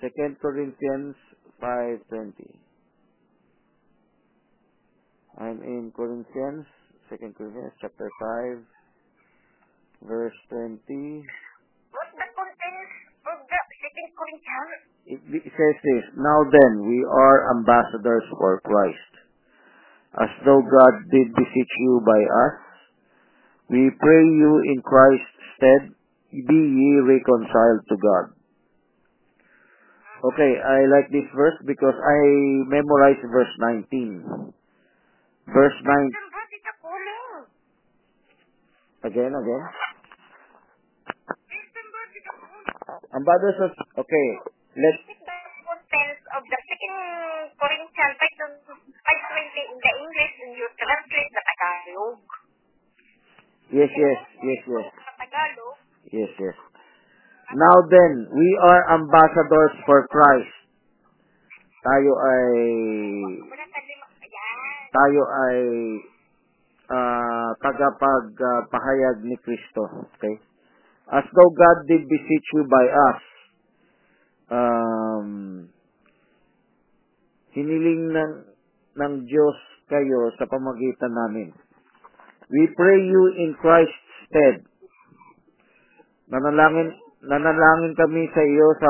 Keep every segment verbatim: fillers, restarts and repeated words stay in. Second Corinthians five twenty. I'm in Corinthians, Second Corinthians chapter five, verse twenty. What the contents of the Second Corinthians? It, it says this, now then, we are ambassadors for Christ, as though God did beseech you by us. We pray you in Christ's stead, be ye reconciled to God. Okay, I like this verse because I memorized verse nineteen. Verse nine. Again, again. Ambassadors of, okay, let's. Of the Second Corinthians five twenty in the English, and you translate the Tagalog. Yes, yes, yes, yes. Tagalog. Yes, yes. Now then, we are ambassadors for Christ. Tayo ay tayo ay uh, tagapagpahayag uh, ni Kristo. Okay? As though God did beseech you by us. Um, hiniling ng, ng Diyos kayo sa pamagitan namin. We pray you in Christ's stead. Nanalangin Nanalangin kami sa iyo sa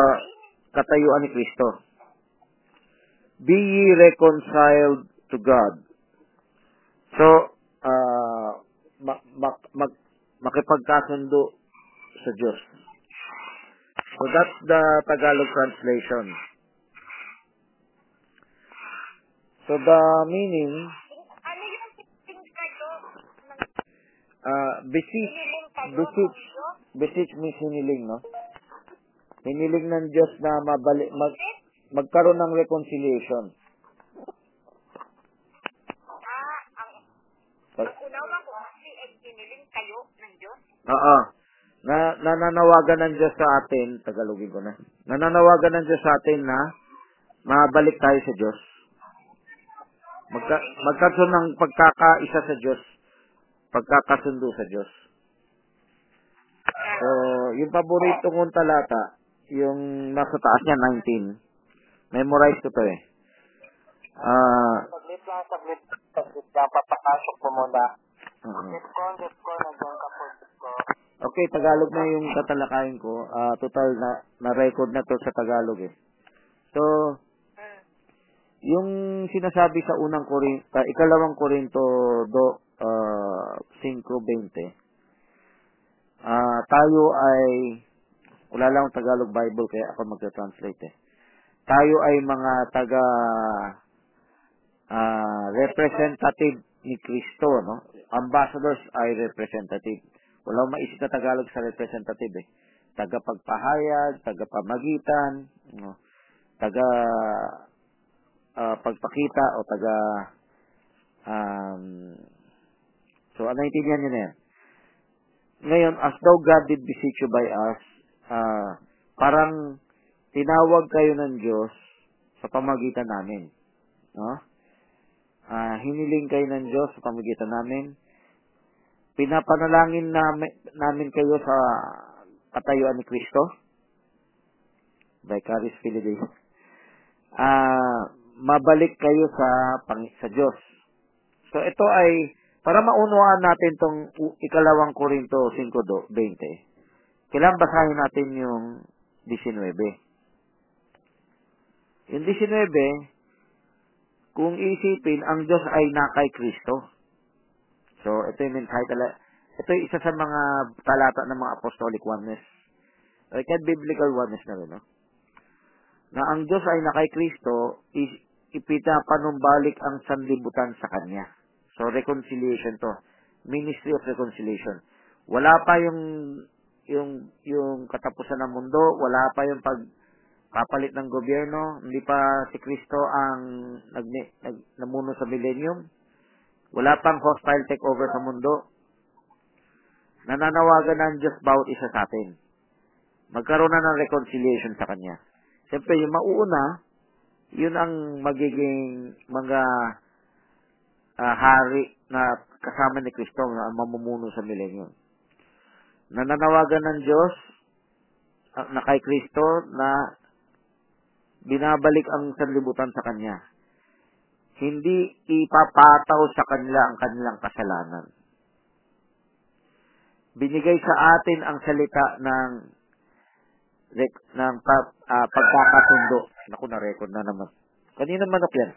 katayuan ni Kristo. Be ye reconciled to God. So, uh, ma- ma- mag- makipagkasundo sa Diyos. So, that's the Tagalog translation. So, the meaning, ano yung ting kayo? Uh, beseech, beseech, Beseech means hiniling, no? Hiniling ng Diyos na mabali, mag, magkaroon ng reconciliation. Ah, ang, ang unawa ko kasi ay hiniling kayo ng Diyos? Oo. Na, nananawagan ng Diyos sa atin, Tagalogin ko na, nananawagan ng Diyos sa atin na mabalik tayo sa Diyos. Magka, magkaroon ng pagkakaisa sa Diyos, pagkakasundo sa Diyos. So, yung paborito kong talata, yung nasa taas niya, nineteen. Memorize ko to eh. Ah, saglit lang, saglit, saglit lang, papakasok ko muna. Okay, Tagalog na yung tatalakayin ko. Uh, total na, na-record na to sa Tagalog eh. So, yung sinasabi sa unang Korinto, uh, ikalawang Korinto do, uh, five twenty. Uh, tayo ay, wala lang Tagalog Bible kaya ako magta-translate eh. Tayo ay mga taga uh, representative ni Kristo, no? Ambassadors ay representative. Walang maisip na Tagalog sa representative eh. Tagapagpahayag, tagapamagitan, no? Taga uh, pagpakita o taga um, so ano yung tinyan yun eh? Ngayon, as though God did beseech you by us, uh, parang tinawag kayo ng Diyos sa pamagitan namin. No? Uh, hiniling kayo ng Diyos sa pamagitan namin. Pinapanalangin namin, namin kayo sa katayuan ni Kristo. By Caris Filidei. Uh, mabalik kayo sa, sa Diyos. So, ito ay para maunawaan natin tong ikalawang Korinto five twenty, kailangan basahin natin yung nineteen. Yung nineteen, kung isipin, ang Diyos ay na kay Kristo. So, ito yung title. Ito yung isa sa mga talata ng mga apostolic oneness. Or kahit biblical oneness na rin, no? Na ang Diyos ay na kay Kristo, ipinapanumbalik ang sanlibutan sa Kanya. So, reconciliation to. Ministry of Reconciliation. Wala pa yung yung yung katapusan ng mundo, wala pa yung pagpapalit ng gobyerno, hindi pa si Kristo ang nag, nag, namuno sa millennium, wala pang hostile takeover sa mundo. Nananawagan ng Diyos bawat isa sa atin. Magkaroon na ng reconciliation sa Kanya. Siyempre, yung mauuna, yun ang magiging mga Uh, hari na kasama ni Kristo na mamumuno sa millennium. Nananawagan ng Diyos uh, na kay Kristo na binabalik ang sanlibutan sa kanya. Hindi ipapataw sa kanila ang kanilang kasalanan. Binigay sa atin ang salita ng ng uh, pagkakasundo. Naku, na-record na naman. Kanina manok yan.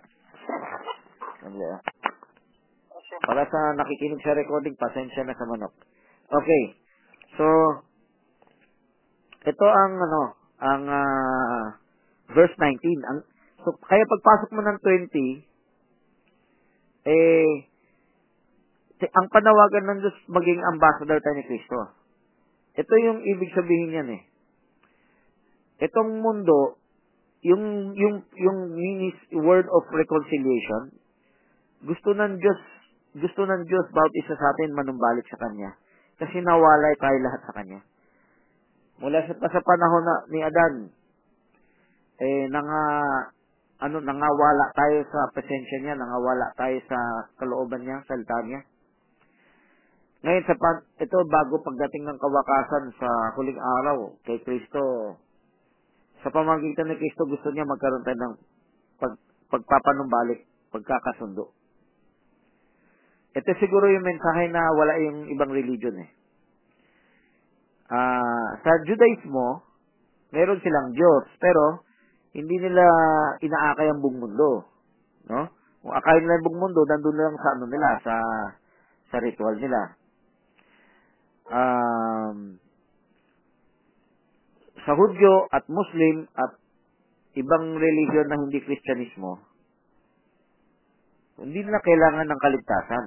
Para sa nakikinig sa recording, pasensya na sa manok. Okay. So, ito ang, ano, ang uh, verse nineteen. Ang, so, kaya pagpasok mo ng twenty, eh, ang panawagan ng Diyos, maging ambassador tayo ni Kristo. Ito yung ibig sabihin yan eh. Itong mundo, yung, yung, yung word of reconciliation, gusto ng Diyos, gusto ng Diyos bawat isa sa atin manumbalik sa Kanya. Kasi nawalay tayo lahat sa Kanya. Mula sa, sa panahon na, ni Adan, eh, nanga, ano, nangawala tayo sa presensya niya, nangawala tayo sa kalooban niya, salita niya. Ngayon, sa, ito bago pagdating ng kawakasan sa huling araw, kay Kristo, sa pamamagitan ni Kristo, gusto niya magkaroon tayo ng pag, pagpapanumbalik, pagkakasundo. Ito siguro yung mensahe na wala yung ibang religion eh. Uh, sa Judaismo, meron silang Diyos, pero hindi nila inaakay ang buong mundo. No? Kung akayin nila ang buong mundo, nandun lang sa ano nila, sa, sa ritual nila. Um... Sa Hudyo at Muslim at ibang relihiyon na hindi Kristyanismo, hindi na kailangan ng kaligtasan.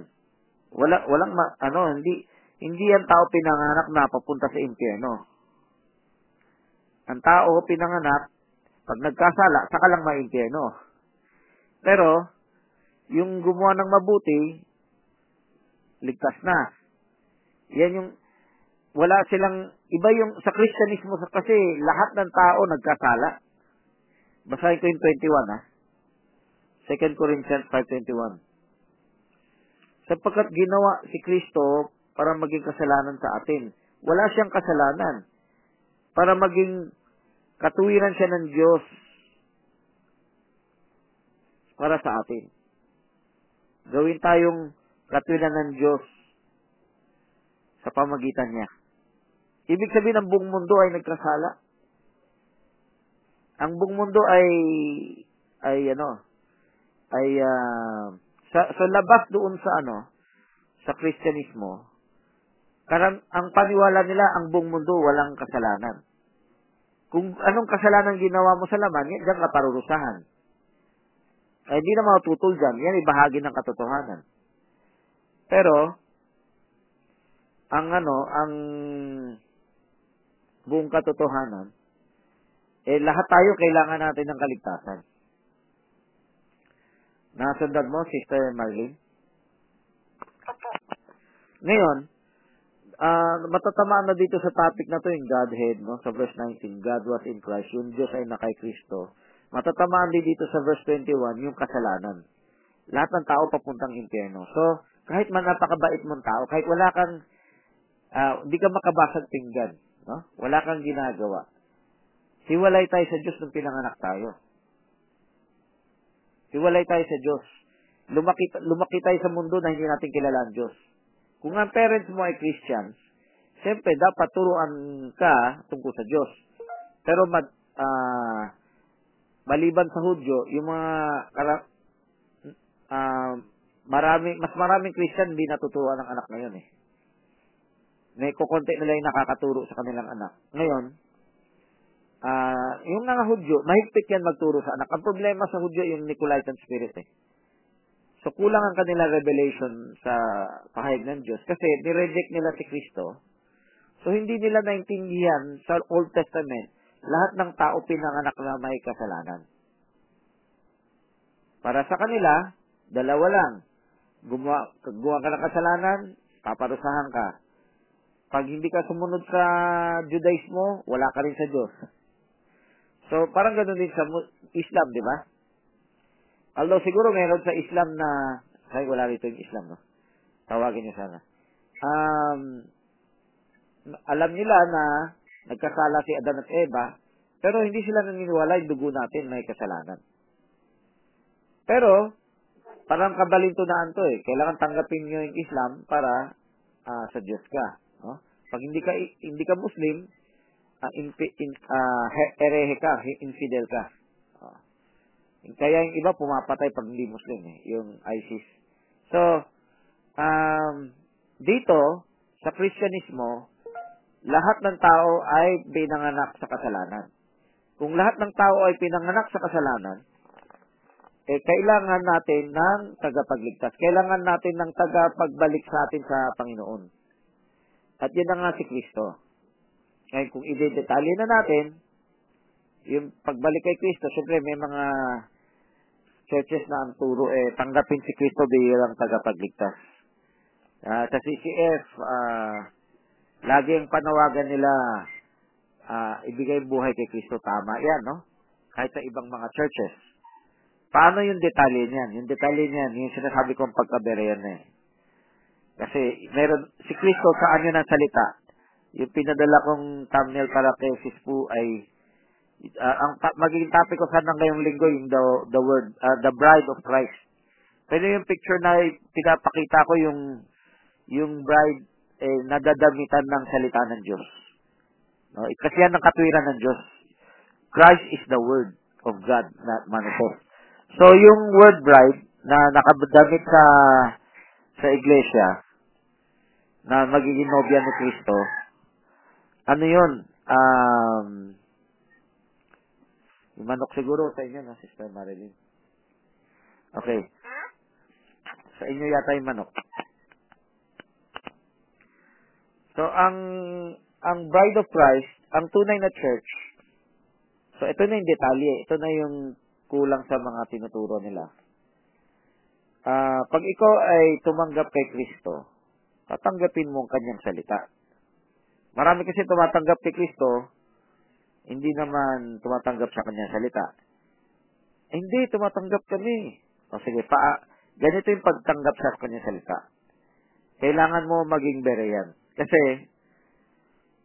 Wala, walang, ma, ano, hindi, hindi ang tao pinanganak na papunta sa impyerno. Ang tao pinanganak, pag nagkasala, saka lang ma-impyerno. Pero, yung gumawa ng mabuti, ligtas na. Yan yung, wala silang, iba yung, sa Kristyanismo kasi lahat ng tao nagkasala. Basahin ko yung twenty-one, ha? Second Corinthians five twenty-one. Sapagkat ginawa si Kristo para maging kasalanan sa atin. Wala siyang kasalanan. Para maging katuwiran siya ng Diyos para sa atin. Gawin tayong katuwiran ng Diyos sa pamagitan niya. Ibig sabihin, ang buong mundo ay nagkasala. Ang buong mundo ay, ay ano, ay, uh, sa, sa labas doon sa ano, sa Kristyanismo, karam, ang paniwala nila, ang buong mundo walang kasalanan. Kung anong kasalanan ginawa mo sa laman, yan, diyan ka parurusahan. Ay, hindi na matutol dyan. Yan ay bahagi ng katotohanan. Pero, ang ano, ang buong katotohanan, eh, lahat tayo kailangan natin ng kaligtasan. Nasundan mo, Sister Marlene? Opo. Ngayon, uh, matatamaan na dito sa topic na to, yung Godhead, no? Sa verse nineteen, God was in Christ, yung Diyos ay na kay Kristo. Matatamaan din dito sa verse twenty-one, yung kasalanan. Lahat ng tao papuntang impyerno. So, kahit man napakabait mong tao, kahit wala kang, uh, hindi ka makabasag pinggan, no? Wala kang ginagawa. Hiwalay tayo sa Diyos nung pinanganak tayo. Hiwalay tayo sa Diyos. Lumaki, lumaki tayo sa mundo na hindi natin kilala ang Diyos. Kung ang parents mo ay Christians, siyempre dapat turuan ka tungkol sa Diyos. Pero mad, uh, maliban sa Hudyo, yung mga uh, marami, mas maraming Christian hindi natuturuan ng anak na yun eh. May kukunti nila yung nakakaturo sa kanilang anak. Ngayon, uh, yung mga Hudyo, mahigpit yan magturo sa anak. Ang problema sa Hudyo, yung Nicolaitan spirit eh. So, kulang ang kanila revelation sa pahayag ng Diyos kasi nireject nila si Kristo. So, hindi nila naintindihan sa Old Testament, lahat ng tao pinanganak na may kasalanan. Para sa kanila, dalawa lang. Gumawa, gumawa ka ng kasalanan, paparusahan ka. Pag hindi ka sumunod sa Judaismo, wala ka rin sa Diyos. So, parang gano'n din sa Islam, di ba? Although, siguro meron sa Islam na, ay, wala rito yung Islam, no? Tawagin niyo sana. Um, alam nila na nagkasala si Adan at Eva, Pero hindi sila naniniwala yung dugo natin may kasalanan. Pero, parang kabalintunaan to eh. Kailangan tanggapin nyo yung Islam para uh, sa Diyos ka. No? Pag hindi ka, hindi ka Muslim, uh, in, in, uh, herehe ka, infidel ka. Uh, kaya yung iba pumapatay pag hindi Muslim eh, yung ISIS. So, um, dito, sa Kristyanismo, lahat ng tao ay pinanganak sa kasalanan. Kung lahat ng tao ay pinanganak sa kasalanan, eh, kailangan natin ng tagapagligtas. Kailangan natin ng tagapagbalik sa atin sa Panginoon. At yun na nga si Kristo. Ngayon, kung i-detalye na natin, yung pagbalik kay Kristo, syempre may mga churches na ang turo, eh, tanggapin si Kristo bilang tagapagligtas. Uh, sa C C F, uh, lagi ang panawagan nila, uh, ibigay buhay kay Kristo. Tama yan, no? Kahit sa ibang mga churches. Paano yung detalye niyan? Yung detalye niyan, yung sinasabi kong pagka-Berean na eh. Kasi, meron, si Kristo sa anyo ng salita. Yung pinadala kong thumbnail para kay Sis po ay, uh, ang magiging topic ko sana ngayong linggo, yung the, the word, uh, the bride of Christ. Pero yung picture na pinapakita ko, yung, yung bride, eh, nadadamitan ng salita ng Diyos. No? Kasi yan ang katwiran ng Diyos. Christ is the word of God, not manifest. So, yung word bride na nakadamit sa sa iglesia na magiging nobya ni Kristo, ano yun? Um, yung manok siguro sa inyo na, Sister Marilyn. Okay. Sa inyo yata yung manok. So, ang ang bride of Christ, ang tunay na church, so, ito na yung detalye. Ito na yung kulang sa mga tinuturo nila. Uh, pag ikaw ay tumanggap kay Kristo, tatanggapin mo ang kanyang salita. Marami kasi tumatanggap kay Kristo, hindi naman tumatanggap sa kanyang salita. Eh, hindi, tumatanggap kami. O sige, pa, ganito yung pagtanggap sa kanyang salita. Kailangan mo maging Berean. Kasi,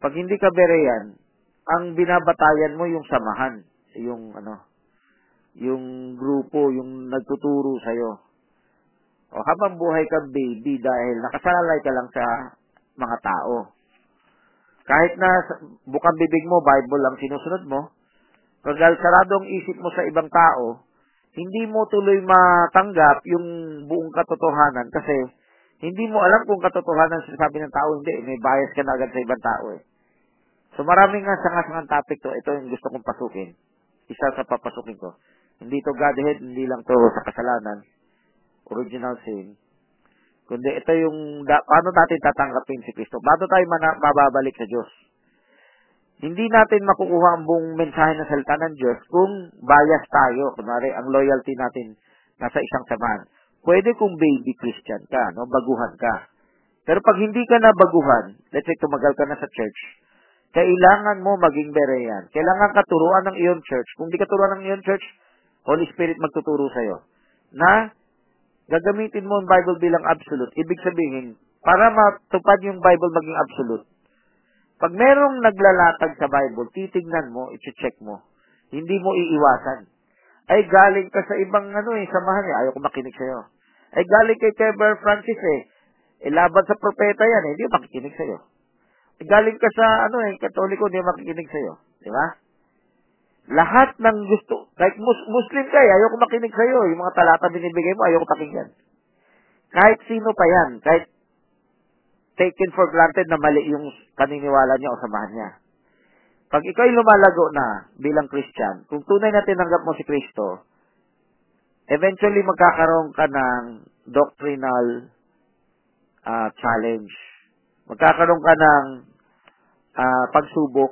pag hindi ka Berean, ang binabatayan mo yung samahan, yung ano, yung grupo, yung nagtuturo sa'yo. O habang buhay ka, baby, dahil nakasalalay ka lang sa mga tao. Kahit na bukang bibig mo, Bible ang sinusunod mo, pag saradong isip mo sa ibang tao, hindi mo tuloy matanggap yung buong katotohanan kasi hindi mo alam kung katotohanan sinasabi ng tao, hindi. May bias ka na agad sa ibang tao eh. So maraming nga sangasangang topic to. Ito yung gusto kong pasukin. Isa sa papasukin ko. Hindi to Godhead, hindi lang to sa kasalanan, original sin. Kundi ito yung, da, paano natin tatanggapin si Kristo? Bago tayo man, mababalik sa Diyos. Hindi natin makukuha ang buong mensahe ng salita ng Diyos kung bias tayo. Kunwari, ang loyalty natin nasa isang samahan. Pwede kung baby Christian ka, no? Baguhan ka. Pero pag hindi ka na baguhan, let's say tumagal ka na sa church, kailangan mo maging Berean. Kailangan katuruan ng iyong church. Kung di katuruan ng iyong church, Holy Spirit magtuturo sa'yo na gagamitin mo ang Bible bilang absolute. Ibig sabihin, para matupad yung Bible maging absolute, pag merong naglalatag sa Bible, titignan mo, i-check mo. Hindi mo iiwasan. Ay, galing ka sa ibang ano eh, samahan eh. Ayaw ko makinig sa'yo. Ay, galing kay Trevor Francis eh. Eh, laban sa propeta yan eh. Hindi mo makikinig sa'yo. Ay, galing ka sa ano eh, Katoliko, hindi mo makikinig sa'yo. Di ba? Lahat ng gusto, kahit Muslim ka, ayaw ko makinig sa'yo. Yung mga talata binibigay mo, ayaw ko pakinggan. Kahit sino pa yan, kahit taken for granted na mali yung paniniwala niya o samahan niya. Pag ikaw'y lumalago na bilang Christian, kung tunay na tinanggap mo si Kristo, eventually magkakaroon ka ng doctrinal uh, challenge. Magkakaroon ka ng uh, pagsubok.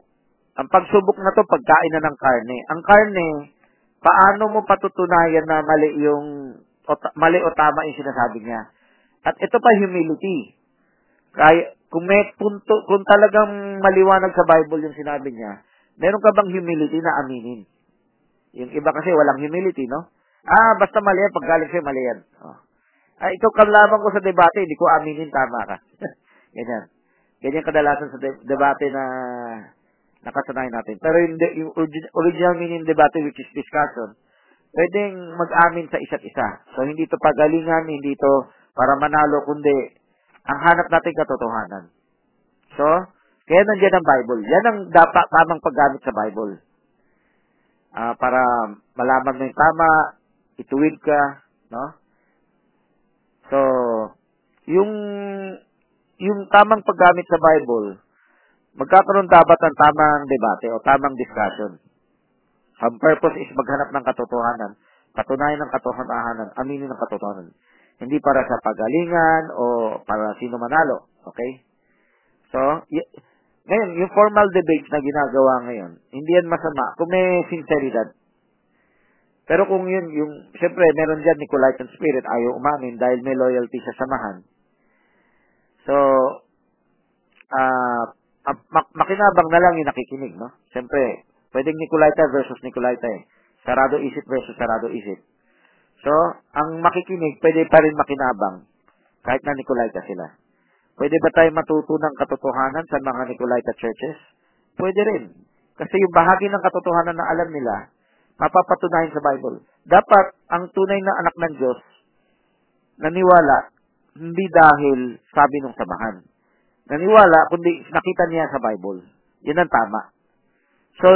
Ang pagsubok na to, pagkain na ng karne. Ang karne, paano mo patutunayan na mali yung, o, mali o tama yung sinasabi niya? At ito pa, humility. Kaya, kung, may punto, kung talagang maliwanag sa Bible yung sinabi niya, meron ka bang humility na aminin? Yung iba kasi, walang humility, no? Ah, basta mali yan, paggaling sa'yo, mali yan. Oh. Ah, ikaw kalaban ko sa debate, hindi ko aminin, tama ka. Ganyan. Ganyan kadalasan sa de- debate na nakasanayan natin. Pero yung, de, yung original meaning debate, which is discussion, pwedeng mag-amin sa isa't isa. So, hindi ito pagalingan, hindi ito para manalo, kundi ang hanap natin katotohanan. So, kaya nandiyan ang Bible. Yan ang dapat tamang paggamit sa Bible. Uh, para malaman mo yung tama, ituwid ka, no? So, yung yung tamang paggamit sa Bible, magkakaroon dapat ng tamang debate o tamang discussion. Ang purpose is maghanap ng katotohanan, patunayan ng katotohanan, aminin ng katotohanan. Hindi para sa pagalingan o para sino manalo. Okay? So, y- ngayon, yung formal debates na ginagawa ngayon, hindi yan masama kung may sinceridad. Pero kung yun, yung, siyempre, meron dyan Nicolaitan spirit, ayaw umamin dahil may loyalty sa samahan. So, ah, uh, mak- makinabang na lang yung nakikinig, no? Siyempre, pwedeng Nicolaita versus Nicolaita eh. Sarado isip versus sarado isip. So, ang makikinig, pwede pa rin makinabang kahit na Nicolaita sila. Pwede ba tayo matuto ng katotohanan sa mga Nicolaita churches? Pwede rin. Kasi yung bahagi ng katotohanan na alam nila, mapapatunayan sa Bible. Dapat, ang tunay na anak ng Diyos, naniwala, hindi dahil sabi ng samahan. Naniwala, kundi nakita niya sa Bible. Yan ang tama. So,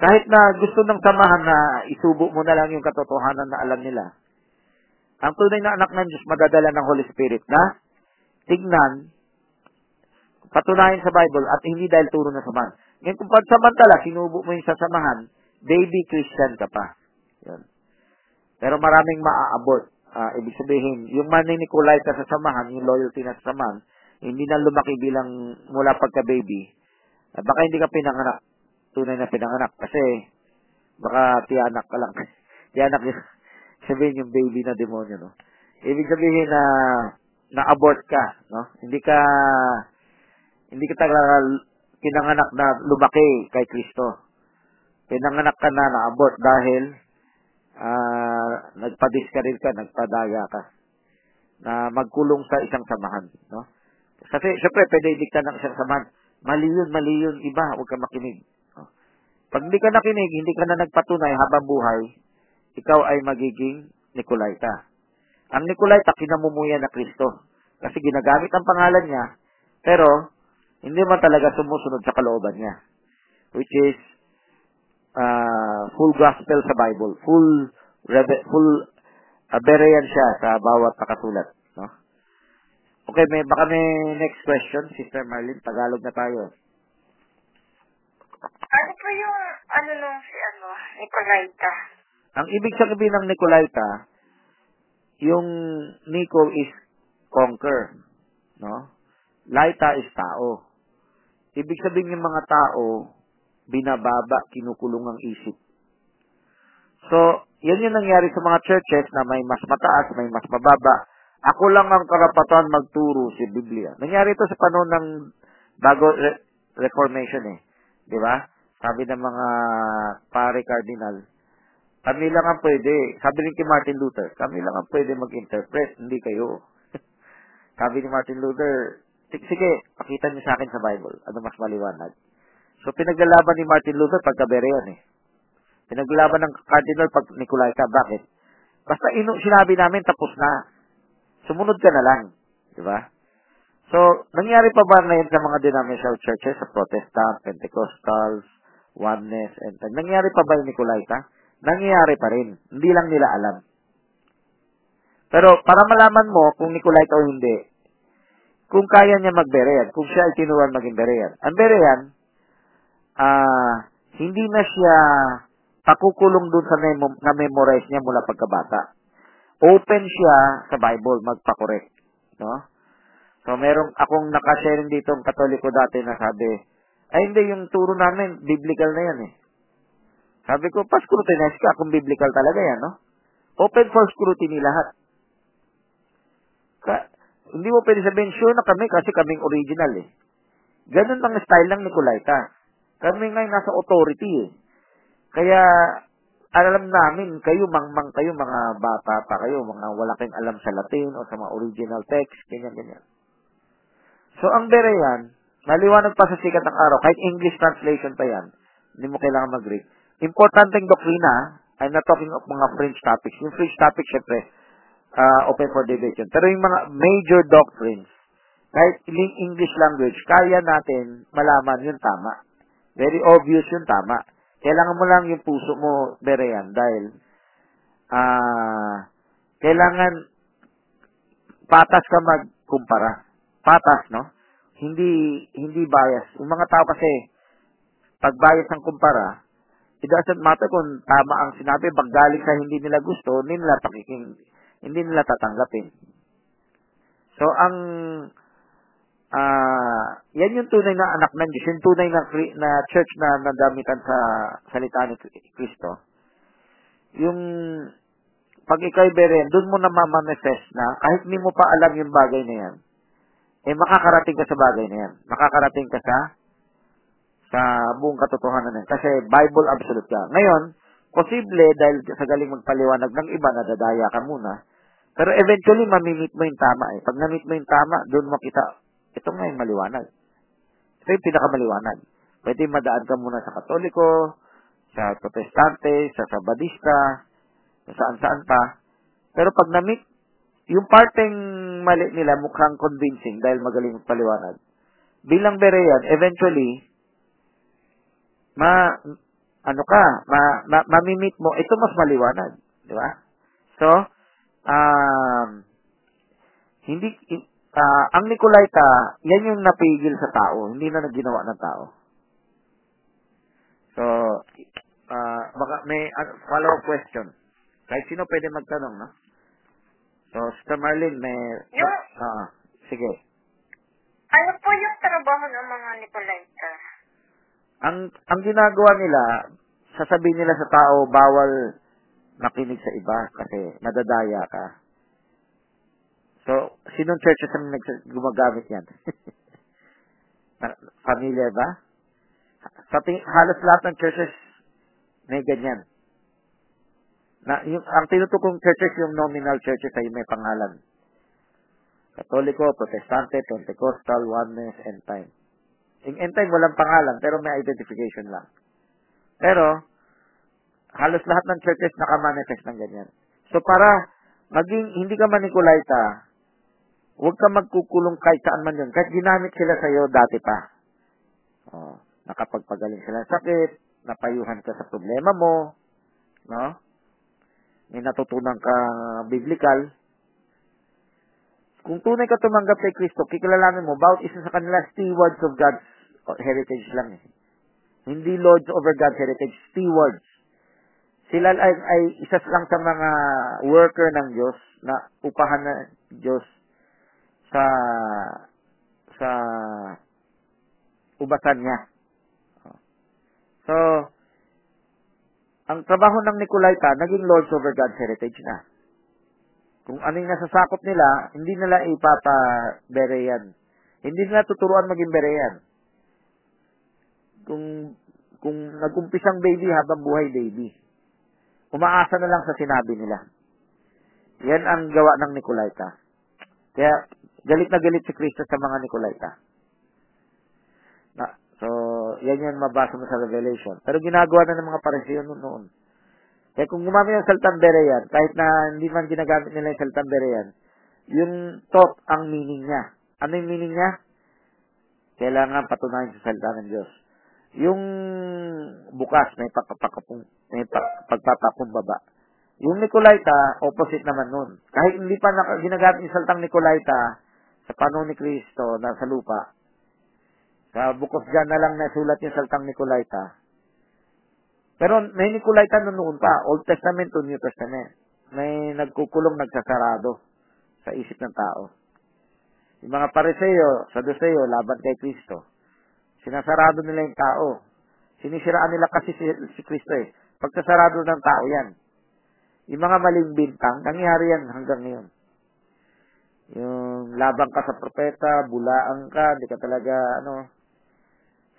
kahit na gusto ng samahan na isubo mo na lang yung katotohanan na alam nila, ang tunay na anak ng Diyos madadala ng Holy Spirit na tignan, patunayan sa Bible at hindi dahil turo na samahan. Ngayon, kung pansamantala, sinubo mo yung sasamahan, baby Christian ka pa. Yun. Pero maraming maaabot. Uh, ibig sabihin, yung maninikulita sa samahan, yung loyalty na sa samahan, hindi na lumaki bilang mula pagka-baby. At baka hindi ka pinanganak. Tunay na pinanganak kasi baka tiyanak ka lang. Tiyanak yung sabihin yung baby na demonyo, no? Ibig sabihin na na-abort ka, no? Hindi ka hindi ka talaga pinanganak na lumaki kay Kristo. Pinanganak ka na na-abort dahil uh, nagpa-discourage ka, nagpadaya ka na magkulong sa isang samahan, no? Kasi syempre pwede dikta ng isang samahan. Mali yun, mali yun, iba, huwag ka makinig. Pag hindi ka nakinig, hindi ka na nagpatunay habang buhay, ikaw ay magiging Nicolaita. Ang Nicolaita, kinamumuya na Kristo. Kasi ginagamit ang pangalan niya, pero hindi man talaga sumusunod sa kalooban niya. Which is uh, full gospel sa Bible. Full, full uh, Berean siya sa bawat nakasulat. No? Okay, may, baka may next question, Sister Marlene. Tagalog na tayo. Ano po yung, ano nung si, ano, Nicolaita? Ang ibig sabihin ng Nicolaita, yung Nico is conquer, no? Laita is tao. Ibig sabihin yung mga tao, binababa, kinukulong ang isip. So, yan yung nangyari sa mga churches na may mas mataas, may mas mababa. Ako lang ang karapatan magturo si Biblia. Nangyari ito sa panahon ng bago re- Reformation eh. Di ba? Sabi ng mga pare cardinal, kami lang ang pwede, sabi rin kay Martin Luther, kami lang ang pwede mag-interpret, hindi kayo. Sabi ni Martin Luther, sige, pakita niyo sa akin sa Bible, ano mas maliwanag. So, pinaglalaban ni Martin Luther pagka Berean eh. Pinaglalaban ng Cardinal pag Nicolaita, bakit? Basta ino, sinabi namin, tapos na. Sumunod ka na lang. Di ba? So, nangyari pa ba na yun sa mga denominational churches, sa Protestant, Pentecostals, Oneness, and nangyari pa ba yung Nicolaita? Nangyari pa rin. Hindi lang nila alam. Pero, para malaman mo kung Nicolaita o hindi, kung kaya niya mag-Berean, kung siya ay tinuruan maging Berean. Ang Berean, uh, hindi na siya pakukulong dun sa mem- na-memorize niya mula pagkabata. Open siya sa Bible, magpakorek. No? So, merong akong nakasharing dito ang Katoliko dati na sabi, ay hindi, yung turo namin, biblical na yan eh. Sabi ko, pa-scrutinize ka kung biblical talaga yan, no? Open for scrutiny lahat. Ka- hindi mo pwede sabihin, sure na kami kasi kaming original eh. Ganun ang style ng Nicolaita. Kami ngayon nasa authority eh. Kaya, alam namin, kayo, mang-mang kayo, mga bata pa kayo, mga wala kayong alam sa Latin o sa mga original text, ganyan-ganyan. So, ang Berean, Maliwanag pa sa sikat ng araw, kahit English translation pa yan, hindi mo kailangan mag-read. Importanteng doktrina, I'm not talking of mga fringe topics. Yung fringe topics, syempre, uh, open for debate yun. Pero yung mga major doctrines, kahit in English language, kaya natin malaman yung tama. Very obvious yung tama. Kailangan mo lang yung puso mo, Berean, dahil uh, kailangan patas ka magkumpara. Patas, no? Hindi hindi bias. Yung mga tao kasi, pag bias ang kumpara, it doesn't matter kung tama ang sinabi, pag galing sa hindi nila gusto, hindi nila pakiking, hindi nila tatanggapin. So, ang, uh, yan yung tunay na anak ng Diyos, yung tunay na, na church na nadamitan sa salita ni Kristo. Yung, pag ikaw'y Berean, doon mo na mamanifest na, kahit hindi mo pa alam yung bagay na yan, eh, makakarating ka sa bagay na yan. Makakarating ka sa sa buong katotohanan yan. Kasi Bible absolute ka. Ngayon, posible dahil sa galing magpaliwanag ng iba, nadadaya ka muna. Pero eventually, mamimit mo yung tama eh. Pag namit mo yung tama, doon makita, ito nga yung maliwanag. Ito yung pinakamaliwanag. Pwede madaan ka muna sa Katoliko, sa Protestante, sa Sabadista, saan-saan pa. Pero pag namit, yung parteng mali nila mukhang convincing dahil magaling magpaliwanag. Bilang Berean, eventually, ma ano ka ma, ma mamimit mo ito mas maliwanag, di ba? So um hindi uh, ang Nicolaita, yan yung napigil sa tao, hindi na nagginawa ng tao. So uh, baka may uh, follow up question, kahit sino pwede magtanong, no? So Sister Marlene, may yung, uh, sige, ano po yung trabaho ng mga Nicolaita? Ang ang ginagawa nila, sasabihin nila sa tao, bawal makinig sa iba kasi nadadaya ka. So, sinong churches ang gumagamit yan? Familia ba? Sa ting- halos lahat ng churches may ganyan. Na, yung, ang tinutukong churches, yung nominal churches ay may pangalan. Katoliko, Protestante, Pentecostal, Oneness, and Time. Yung end time, walang pangalan, pero may identification lang. Pero, halos lahat ng churches nakamanifest ng ganyan. So, para maging, hindi ka man Nicolaita, huwag ka magkukulong kahit saan man yun. Kahit ginamit sila sa'yo dati pa. Oh, nakapagpagaling sila ng sakit, napayuhan ka sa problema mo, no? May natutunan ka biblical. Kung tunay ka tumanggap kay Kristo, kikilalanin mo, bawat isa sa kanila, stewards of God's heritage lang eh. Hindi lords over God's heritage, stewards. Sila ay, ay isa lang sa mga worker ng Diyos na upahan ng Diyos sa sa ubasan niya. So, ang trabaho ng Nicolaita, naging lords over God's heritage na. Kung ano yung nasasakop nila, hindi nila ipapa-Berean. Hindi nila tuturuan maging Berean. Kung, kung nagumpisang baby, habang buhay baby. Umaasa na lang sa sinabi nila. Yan ang gawa ng Nicolaita. Kaya, galit na galit si Kristo sa mga Nicolaita. Na, so, yan yan mabasa mo sa Revelation. Pero ginagawa na ng mga Pariseo noon. Kaya kung gumamit ang salitang Berean, kahit na hindi man ginagamit nila yung salitang Berean, yung thought ang meaning niya. Ano yung meaning niya? Kailangan patunayan sa salita ng Diyos. Yung bukas, may, may pagpapakumbaba. Yung Nicolaita, opposite naman nun. Kahit hindi pa na, ginagamit yung salitang Nicolaita sa panahon ni Kristo na sa lupa, sa Book of John na lang nasulat yung salitang Nicolaita. Pero may Nicolaita noon pa, Old Testament to New Testament. May nagkukulong, nagsasarado sa isip ng tao. Yung mga Pariseo, Saduseo, laban kay Kristo. Sinasarado nila yung tao. Sinisiraan nila kasi si, si Kristo eh. Pagsasarado ng tao yan. Yung mga maling bintang, nangyari yan hanggang ngayon. Yung labang ka sa propeta, bulaan ka, hindi ka talaga ano.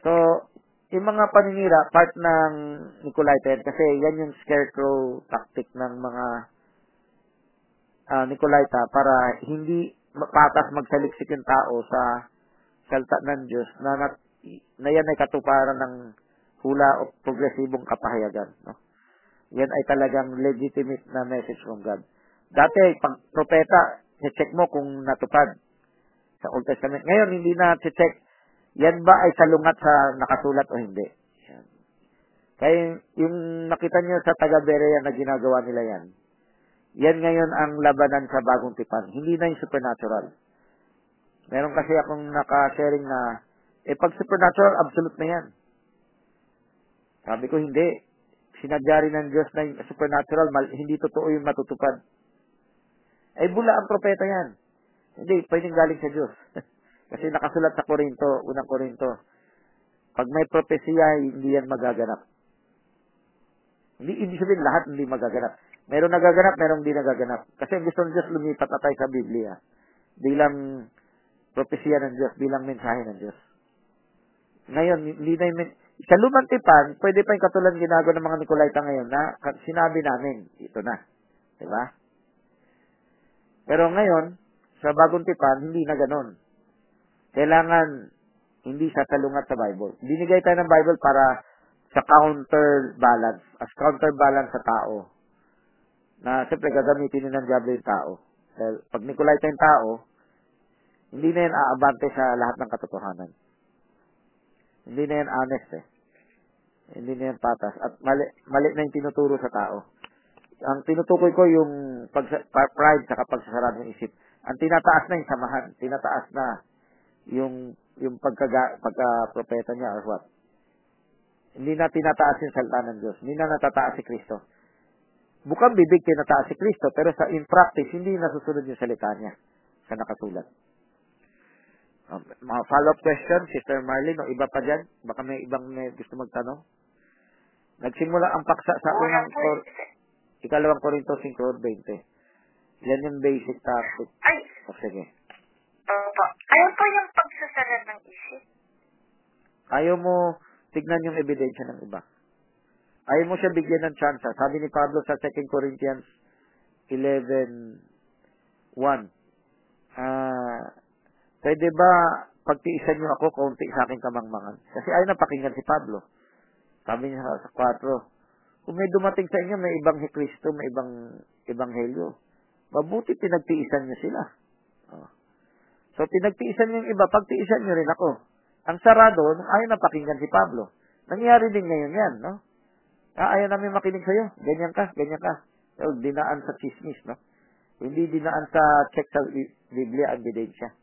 So, yung mga paninira, part ng Nicolaita kasi yan yung scarecrow tactic ng mga uh, Nicolaita para hindi patas magsaliksik yung tao sa salta ng Diyos na, na, na yan ay katuparan ng hula o progresibong kapahayagan. No? Yan ay talagang legitimate na message from God. Dati, pag propeta, check mo kung natupad sa Old Testament. Ngayon, hindi na check. Yan ba ay salungat sa nakasulat o hindi? Yan. Kaya yung nakita nyo sa taga-Berean na ginagawa nila yan, yan ngayon ang labanan sa bagong tipan. Hindi na yung supernatural. Meron kasi akong nakasharing na, eh pag supernatural, absolute na yan. Sabi ko, hindi. Sinadya rin ng Diyos na supernatural, mal, hindi totoo yung matutupad. Ay, bula ang propeta yan. Hindi, pwedeng galing sa Diyos. Kasi nakasulat sa Corinto, unang Corinto. Pag may propesya, hindi yan magaganap. Hindi, hindi sabihin lahat hindi magaganap. Merong nagaganap, merong hindi nagaganap. Kasi gusto ng Diyos lumipat na tayo sa Biblia. Bilang propesya ng Diyos, bilang mensahe ng Diyos. Ngayon, hindi na yung mensahe. Sa lumang tipan, pwede pa yung katulad ginago ng mga Nicolaita ngayon na sinabi namin, ito na. Diba? Pero ngayon, sa bagong tipan, hindi na ganun. Kailangan hindi sa salungat sa Bible. Binigay tayo ng Bible para sa counterbalance, as counterbalance sa tao. Na siyempre gagamitin nyo ng diablo yung tao. Dahil pag Nicolaita yung tao, hindi na yan aabante sa lahat ng katotohanan. Hindi na yan honest eh. Hindi na yan patas. At mali, mali na yung tinuturo sa tao. Ang tinutukoy ko yung pagsa, pride sa pagsasarado ng isip. Ang tinataas na yung samahan. Tinataas na yung, yung pagkaga, pagka-propeta niya or what. Hindi na tinataas yung salta ng Diyos. Hindi na natataas si Kristo. Bukang bibig tinataas si Kristo, pero sa in practice, hindi nasusunod yung salita niya sa nakasulat. Um, mga follow-up question, Sister Marlene, o iba pa dyan? Baka may ibang may gusto magtanong. Nagsimula ang paksa sa unang kor- ikalawang Korinto five twenty. Yan yung basic topic. Ay! O, sige. Opo. Ayaw po yung pagsasara ng isip. Ayaw mo tignan yung ebidensya ng iba. Ayaw mo siya bigyan ng chance. Sabi ni Pablo sa two Corinthians eleven one. Ah... Uh, Pwede ba pagtiisan niyo ako kaunti sa aking kamangmangan? Kasi ayaw na pakinggan si Pablo. Sabi niya sa four, kung may dumating sa inyo, may ibang si Kristo, may ibang ebanghelyo. Mabuti pinagtiisan niyo sila. Oh. So, pinagtiisan niyo yung iba, pagtiisan niyo rin ako. Ang sarado, ayaw na pakinggan si Pablo. Nangyari din ngayon yan, no? Ah, ayaw namin makinig sa'yo. Ganyan ka, ganyan ka. So, dinaan sa chismis, no? Hindi dinaan sa check sa Biblia, ang bidensya.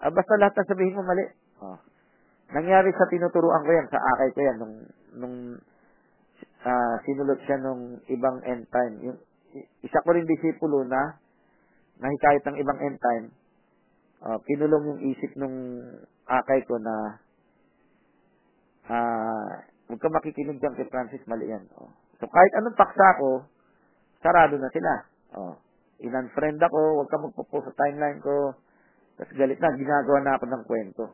Ah, basta lahat na sabihin mo mali. Oh. Nangyari sa tinuturuan ko yan, sa akay ko yan, nung, nung uh, sinulot siya nung ibang end time. Yung, isa ko rin disipulo na nahikayat ng ibang end time, uh, kinulong yung isip nung akay ko na uh, huwag ka makikinig dyan kay Francis, mali yan. Oh. So, kahit anong paksa ko, sarado na sila. Oh. In-unfriend ako, huwag ka magpo-post sa timeline ko. Tapos galit na, ginagawa na ako ng kwento.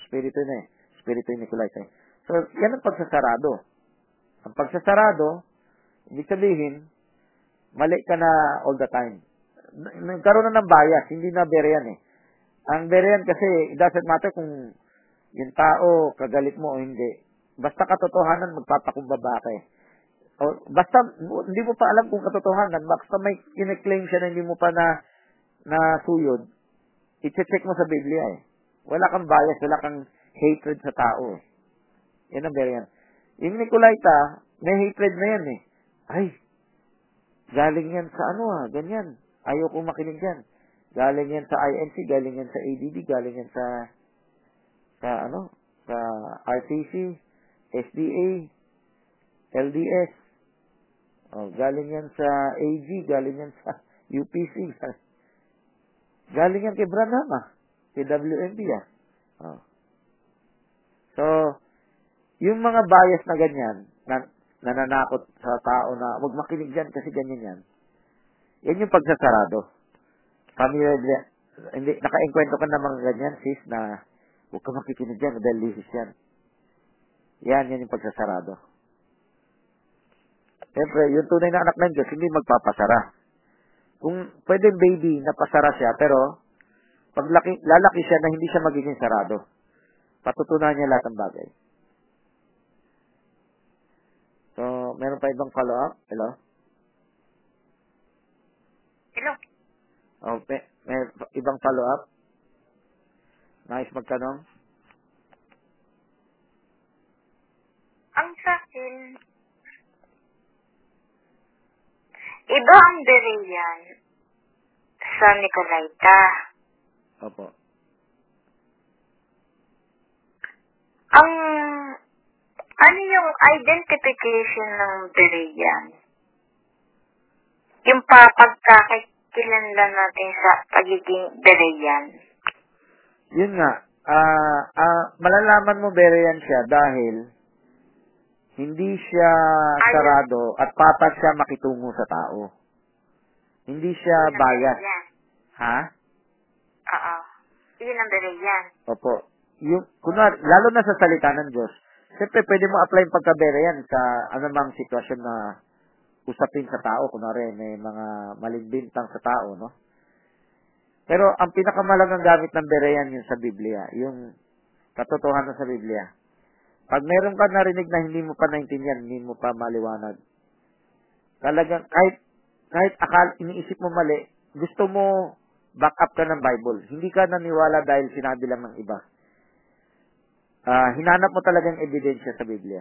Espiritu na eh. Espiritu ni Nicolaita eh. So, yan ang pagsasarado. Ang pagsasarado, ibig sabihin, mali ka na all the time. Nagkaroon na ng bias, hindi na Berean eh. Ang Berean kasi, it doesn't matter kung yung tao, kagalit mo o hindi. Basta katotohanan, magpapakumbaba ka eh. O, basta, hindi mo pa alam kung katotohanan, basta may kiniklaim siya na hindi mo pa na nasuyod. I-check mo sa Biblia eh. Wala kang bias, wala kang hatred sa tao. Yan ang Berean. Yung Nicolaita, may hatred na yan eh. Ay, galing yan sa ano ah, ganyan. Ayaw kong makinig yan. Galing yan sa I N C, galing yan sa A D D, galing yan sa, sa ano, sa R C C, S D A, L D S. Oh, galing yan sa A G, galing yan sa U P C, galing yan kay Branham ah. Kay W M B ah. Oh. So, yung mga bias na ganyan, na, nananakot sa tao na huwag makinig dyan kasi ganyan yan. Yan yung pagsasarado. Familiar, hindi, naka-enkwento ka na mga ganyan, sis, na huwag ka makikinig dyan, dahil lihis yan. Yan, yan yung pagsasarado. Siyempre, yung tunay na anak ng Diyos, hindi magpapasara. Kung pwede baby, napasara siya, pero Paglaki, lalaki siya na hindi siya magiging sarado. Patutunan niya lahat ng bagay. So, meron pa ibang follow-up? Hello? Hello? Oh, may, may ibang follow-up? Nais magtanong? Ang sakin, iba ang Berean sa Nicolaita. Opo. Ang, ano yung identification ng Berean? Yung papagkakakilala natin sa pagiging Berean. Yun nga, uh, uh, malalaman mo Berean siya dahil hindi siya sarado at papat siya makitungo sa tao. Hindi siya bias. Ha? Oo. Yun ang Berean. Opo. Yung, kunwari, lalo na sa salita ng Diyos, siyempre pwede mo apply yung pagka-Berean sa anumang sitwasyon na usapin sa tao. Kunwari, may mga maling bintang sa tao, no? Pero ang pinakamalagang gamit ng Berean yun sa Biblia, yung katotohanan sa Biblia. Pag meron ka narinig na hindi mo pa naintindihan, hindi mo pa maliwanag, talagang kahit, kahit akal, iniisip mo mali, gusto mo back up ka ng Bible. Hindi ka naniwala dahil sinabi lang ng iba. Uh, hinanap mo talagang ebidensya sa Biblia.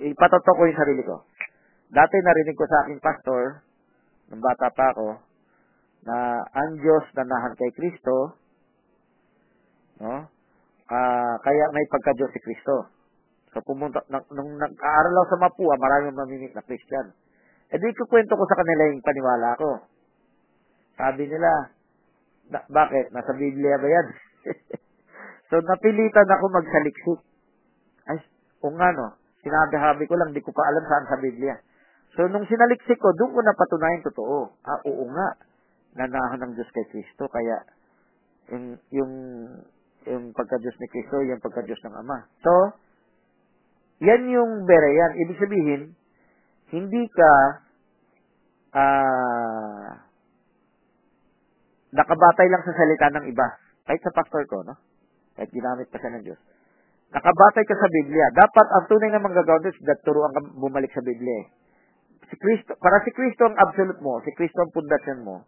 Ipatotoo ko yung sarili ko. Dati narinig ko sa aking pastor, nung bata pa ako, na ang Diyos nanahan kay Kristo, no? Uh, kaya may pagka-Diyos si Kristo. So, pumunta, nang, nung nag-aaral ako sa Mapua, maraming mamimik na Christian. E di kukwento ko sa kanila yung paniwala ko. Sabi nila, na, bakit? Nasa Biblia ba yan? So, napilitan ako magsaliksik. Ay, o nga no, sinabi-habi ko lang, di ko pa alam saan sa Biblia. So, nung sinaliksik ko, doon ko napatunayan totoo. Ah, oo nga, nanahan ng Diyos kay Kristo, kaya yung, yung yung pagka-Diyos ni Kristo, yung pagka-Diyos ng Ama. So, yan yung Berean. Ibig sabihin, hindi ka uh, nakabatay lang sa salita ng iba. Kahit sa pastor ko, no? Kahit ginamit pa siya ng Diyos. Nakabatay ka sa Biblia. Dapat ang tunay na manggagawin is that turuan ka bumalik sa Biblia. Si Kristo, para si Kristo ang absolute mo, si Kristo ang pundasyon mo,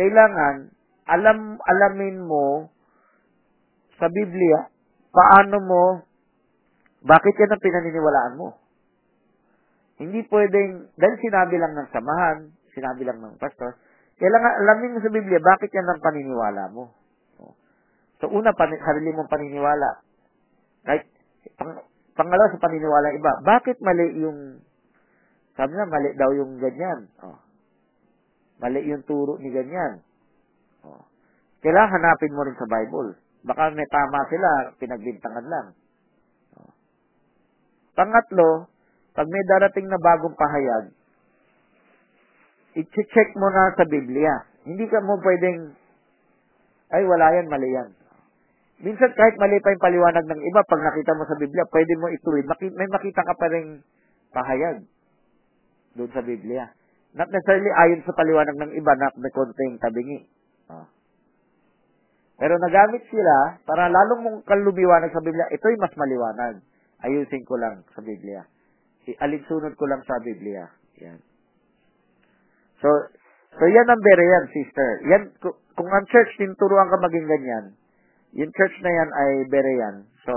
kailangan alam alamin mo sa Biblia, paano mo, bakit yan ang pinaniniwalaan mo? Hindi pwedeng, dahil sinabi lang ng samahan, sinabi lang ng pastor, kailangan alamin mo sa Biblia, bakit yan ang paniniwala mo? So, una, pan- sarili mong paniniwala. Kahit, pang- pangalawa sa paniniwala iba, bakit mali yung, sabi na, mali daw yung ganyan. Oh. Mali yung turo ni ganyan. Oh. Kailangan hanapin mo rin sa Bible. Baka may tama sila, pinagbintangan lang. O. Pangatlo, pag may darating na bagong pahayag, i-check mo na sa Biblia. Hindi ka mo pwedeng, ay, wala yan, mali yan. Minsan, kahit mali pa yung paliwanag ng iba, pag nakita mo sa Biblia, pwede mo ituwid. May makita ka pa rin pahayag doon sa Biblia. Not necessarily ayon sa paliwanag ng iba na may konting tabingi. O. Pero nagamit sila para lalong mong kalubiwanag sa Biblia, ito'y mas maliwanag. Ayusin ko lang sa Biblia. Alinsunod ko lang sa Biblia. Yan. So, so yan ang Berean, sister. Yan, kung ang church, tinuturuan ka maging ganyan, yung church na yan ay Berean. So,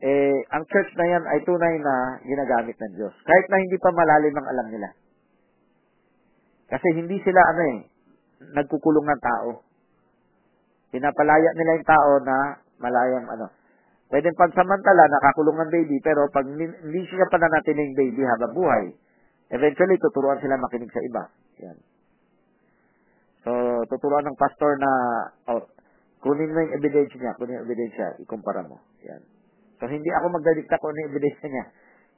eh, ang church na yan ay tunay na ginagamit ng Diyos. Kahit na hindi pa malalim ang alam nila. Kasi hindi sila, ano eh, nagkukulong ng tao. Pinapalaya nila yung tao na malayang ano. Pwedeng pansamantala, nakakulong ng baby, pero pag hindi siya pananatili yung baby habang buhay, eventually, tuturuan sila makinig sa iba. Yan. So, tuturuan ng pastor na, oh, kunin mo yung ebidensya niya, kunin yung ebidensya, ikumpara mo. Yan. So, hindi ako magdadikta kung ano yung ebidensya niya.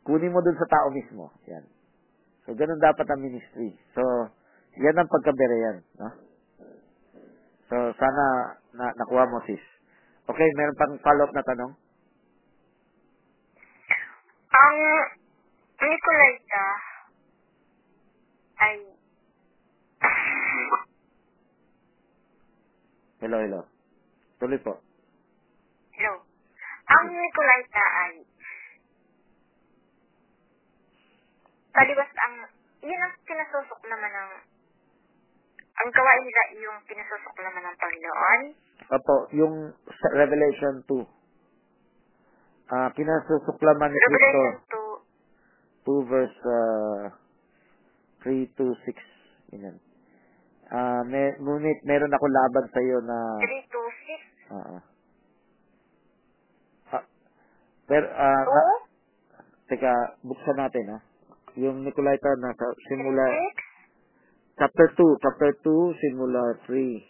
Kunin mo dun sa tao mismo. Yan. So, ganun dapat ang ministry. So, yan ang pagkaberean. No? So, sana na, nakuha mo, sis. Okay, meron pang follow-up na tanong? Ang um, Nicolaita ay Hello, hello. Tuloy po. Hello. Ang Nicolaita ay palibas ang yun ang pinasusok naman ng ang gawain nila yung pinasusok naman ng Panginoon. Opo, yung Revelation two. Ah, uh, pinasusok naman ni Kristo. two verse uh, three to six. Yan. Ah, uh, may ngunit meron ako laban sa iyo na three to six. Oo. Uh-uh. Ah, pero ah uh, uh? Teka, buksan natin ha. Yung Nicolaita na simula chapter two, chapter two simula three.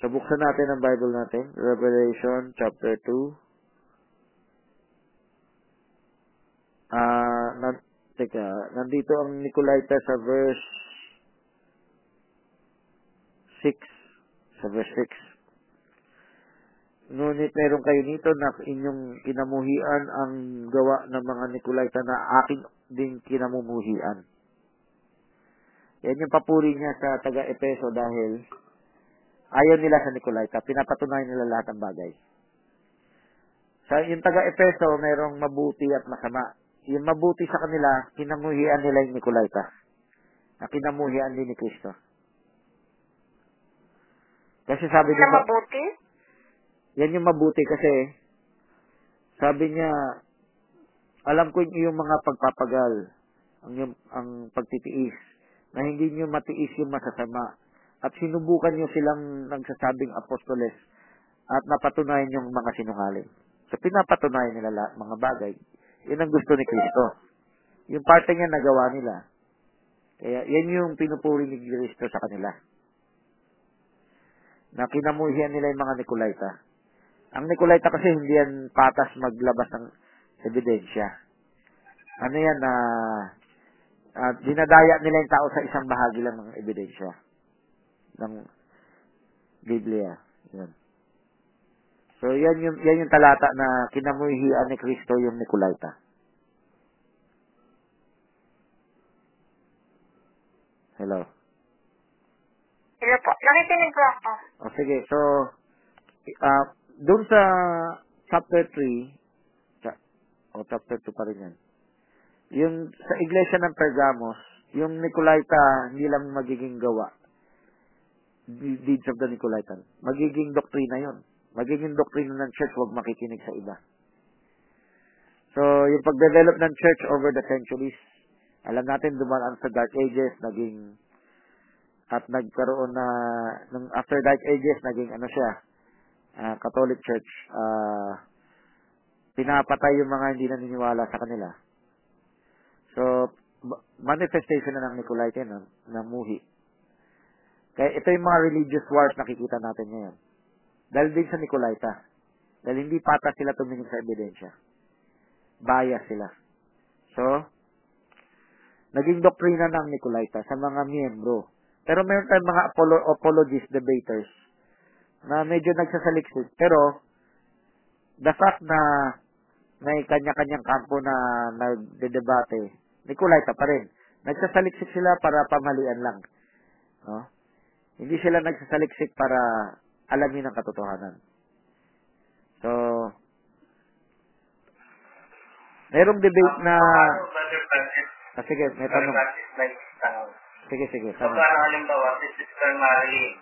So buksan natin ang Bible natin, Revelation chapter two. Ah, uh, teka, nandito ang Nicolaita sa verse six, sa verse six. Ngunit meron kayo nito na inyong kinamuhian ang gawa ng mga Nicolaita na akin din kinamumuhian. Yan yung papuri niya sa taga-Epeso dahil ayaw nila sa Nicolaita. Pinapatunayan nila lahat ng bagay. Sa yung taga-Epeso, merong mabuti at masama. Yung mabuti sa kanila, kinamuhian nila yung Nicolaita. Na kinamuhian din ni Kristo. Kasi sabi niya, mabuti? Yan yung mabuti kasi, sabi niya, alam ko yung mga pagpapagal, ang, yung, ang pagtitiis, na hindi niyo matiis yung masasama, at sinubukan niyo silang nagsasabing apostoles, at napatunayan yung mga sinungaling. So, pinapatunayan nila lahat, mga bagay. Yan ang gusto ni Kristo. Yung parte niya nagawa nila. Kaya, yan yung pinupuri ni Kristo sa kanila. Na kinamuhian nila yung mga Nicolaita. Ang Nicolaita kasi hindi yan patas maglabas ng ebidensya. Ano yan na uh, uh, dinadaya nila yung tao sa isang bahagi lang ng ebidensya ng Biblia. Yan. So, yan yung, yan yung talata na kinamuhian ni Kristo yung Nicolaita. Hello? Hello po. Nakikinig po ako. O, sige. So, uh, doon sa chapter three, o chapter two pa rin yan, yung sa iglesia ng Pergamos, yung Nicolaita hindi lang magiging gawa. Deeds of the Nicolaitan. Magiging doktrina yon. Magiging doktrina ng church, huwag makikinig sa iba. So, yung pag-develop ng church over the centuries, alam natin dumaan sa Dark Ages, naging at nagkaroon na nung after Dark Ages naging ano siya uh, Catholic Church uh, pinapatay yung mga hindi naniniwala sa kanila. So manifestation na ng Nicolaitan na, na muhi. Kaya ito yung mga religious wars nakikita natin ngayon dahil din sa Nicolaita, dahil hindi pata sila tumingin sa ebidensya, bias sila. So naging doktrina ng Nicolaita sa mga miyembro. Pero meron tayong mga apologists, debaters, na medyo nagsasaliksik. Pero, the fact na may kanya-kanyang kampo na nagdedebate, Nicolaita pa rin. Nagsasaliksik sila para pamalian lang. No? Hindi sila nagsasaliksik para alamin ang katotohanan. So, merong debate na... Ah, sige, may tanong. Sige, sige. So, parang halimbawa, si Sister Marilyn,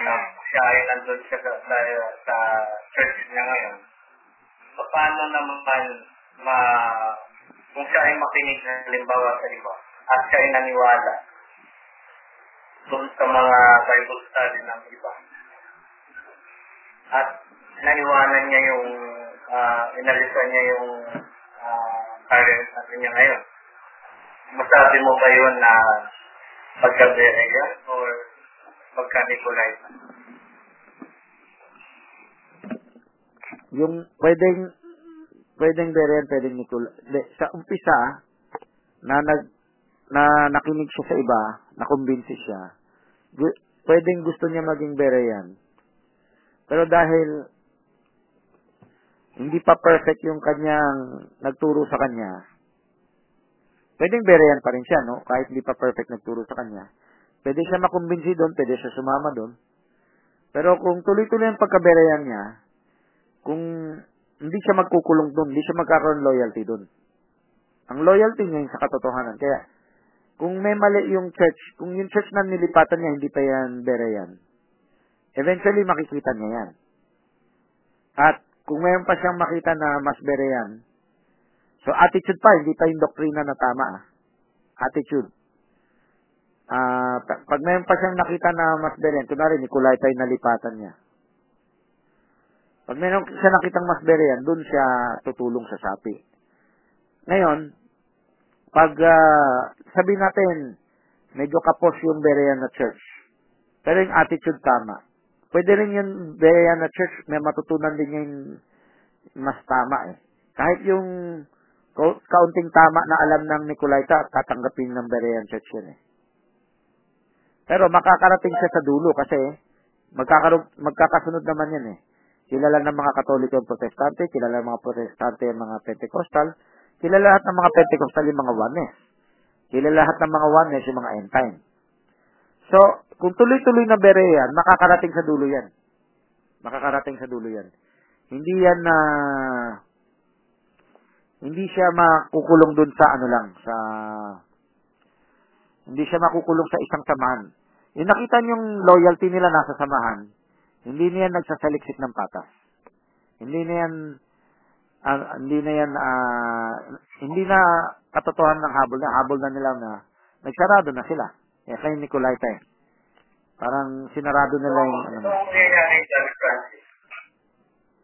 uh, siya ay nandun siya sa, sa, sa church niya ngayon. So, paano naman, ma, kung siya ay makinig na halimbawa sa iba, at siya ay naniwala doon sa mga Bible study ng iba, at naiwanan niya yung, uh, inalisan niya yung uh, parents natin niya ngayon, masabi mo ba yun na pagka-Berean or pagka-Nicolaita? Yung pwedeng pwedeng Berean, pwedeng Nicolaita. Sa umpisa na nag na nakinig siya sa iba, nakumbinsi siya, pwedeng gusto niya maging Berean. Pero dahil hindi pa perfect yung kanyang nagturo sa kanya, pwedeng Berean pa rin siya, no? Kahit hindi pa perfect nagturo sa kanya. Pwede siya makumbinsi doon, pwede siya sumama doon. Pero kung tuloy-tuloy ang pagkaberean niya, kung hindi siya magkukulong doon, hindi siya magkakaroon loyalty doon. Ang loyalty niya yung sa katotohanan. Kaya, kung may mali yung church, kung yung church na nilipatan niya, hindi pa yan Berean, eventually makikita niya yan. At kung mayroon pa siyang makita na mas Berean, so attitude pa, hindi pa yung doktrina na tama. Ah. Attitude. Uh, pag mayroon pa siyang nakita na mas Berean, kunwari, Nicolaita yung nalipatan niya. Pag mayroon siya nakitang mas Berean, dun siya tutulong sa sapi. Ngayon, pag uh, sabihin natin, medyo kapos yung Berean na church, pero yung attitude tama. Pwede rin yung Berean na church, may matutunan din yung mas tama eh. Kahit yung kaunting tama na alam ng Nicolaita, tatanggapin ng Berean church yun eh. Pero makakarating siya sa dulo kasi magkakasunod naman yan eh. Kilala ng mga Katoliko yung Protestante, kilala ng mga Protestante yung mga Pentecostal, kilala lahat ng mga Pentecostal yung mga Oneness. Kilala lahat ng mga Oneness yung mga end time. So, kung tuloy-tuloy na Berean, makakarating sa dulo yan. Makakarating sa dulo yan. Hindi yan na... Uh, hindi siya makukulong dun sa ano lang, sa... Hindi siya makukulong sa isang samahan. Yung nakita niyong loyalty nila nasa samahan, hindi na yan nagsasaliksik ng patas. Hindi na yan... Uh, hindi na yan... Uh, hindi na katotohan ng habol na. Habol na nila na nagsarado na sila. Eh, kay Nicolaita eh. Parang sinarado nila yung... Ano,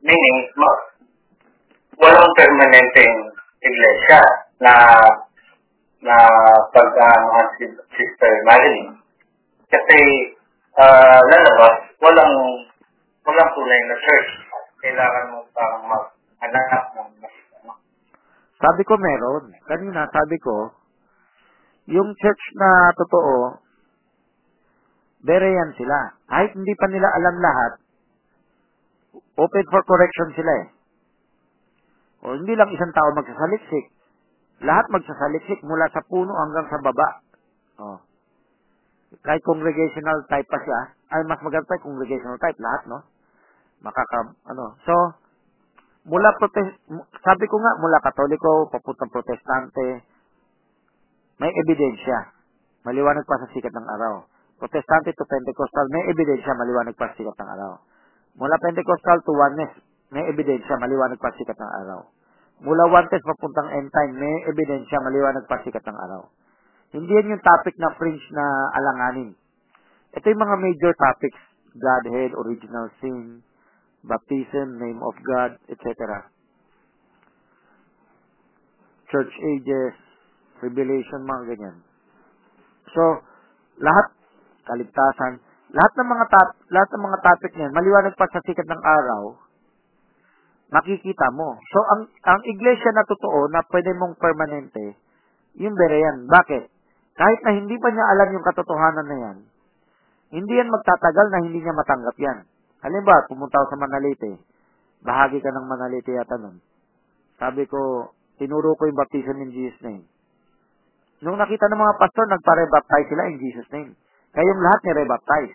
meaning, walang permanenteng iglesia na na pag-aanohan si Sister Marilyn. Kasi, uh, lalabas, walang walang tunay na church. Kailangan mo pang mag-anak ng masama. Sabi ko meron. Kanina, sabi ko, yung church na totoo, Berean sila. Kahit hindi pa nila alam lahat, open for correction sila eh. O hindi lang isang tao magsasaliksik. Lahat magsasaliksik mula sa puno hanggang sa baba. Oh. Kahit congregational type pa siya, ay mas maganda congregational type lahat, no? Makaka ano. So mula protest, sabi ko nga mula Katoliko papuntang Protestante, may ebidensya. Maliwanag pa sa sikat ng araw. Protestante to Pentecostal, may ebidensya, maliwanag pa sa sikat ng araw. Mula Pentecostal to Oneness, may ebidensya, maliwanag pa sa sikat ng araw. Mula Wantes papuntang end time, may ebidensya, maliwanag pa sikat ng araw. Hindi yan yung topic na fringe na alanganin. Ito yung mga major topics, Godhead, original sin, baptism, name of God, et cetera. Church ages, revelation, mga ganyan. So, lahat, kaligtasan, lahat ng mga, top, lahat ng mga topic niyan, maliwanag pa sa sikat ng araw, makikita mo. So, ang ang iglesia na totoo na pwede mong permanente, yung Berean. Bakit? Kahit na hindi pa niya alam yung katotohanan na yan, hindi yan magtatagal na hindi niya matanggap yan. Halimbawa, pumunta ako sa Manalite. Bahagi ka ng Manalite yata nun. Sabi ko, tinuro ko yung baptism in Jesus' name. Nung nakita ng mga pastor, nagpare-baptize sila in Jesus' name. Kayong lahat nire-baptize.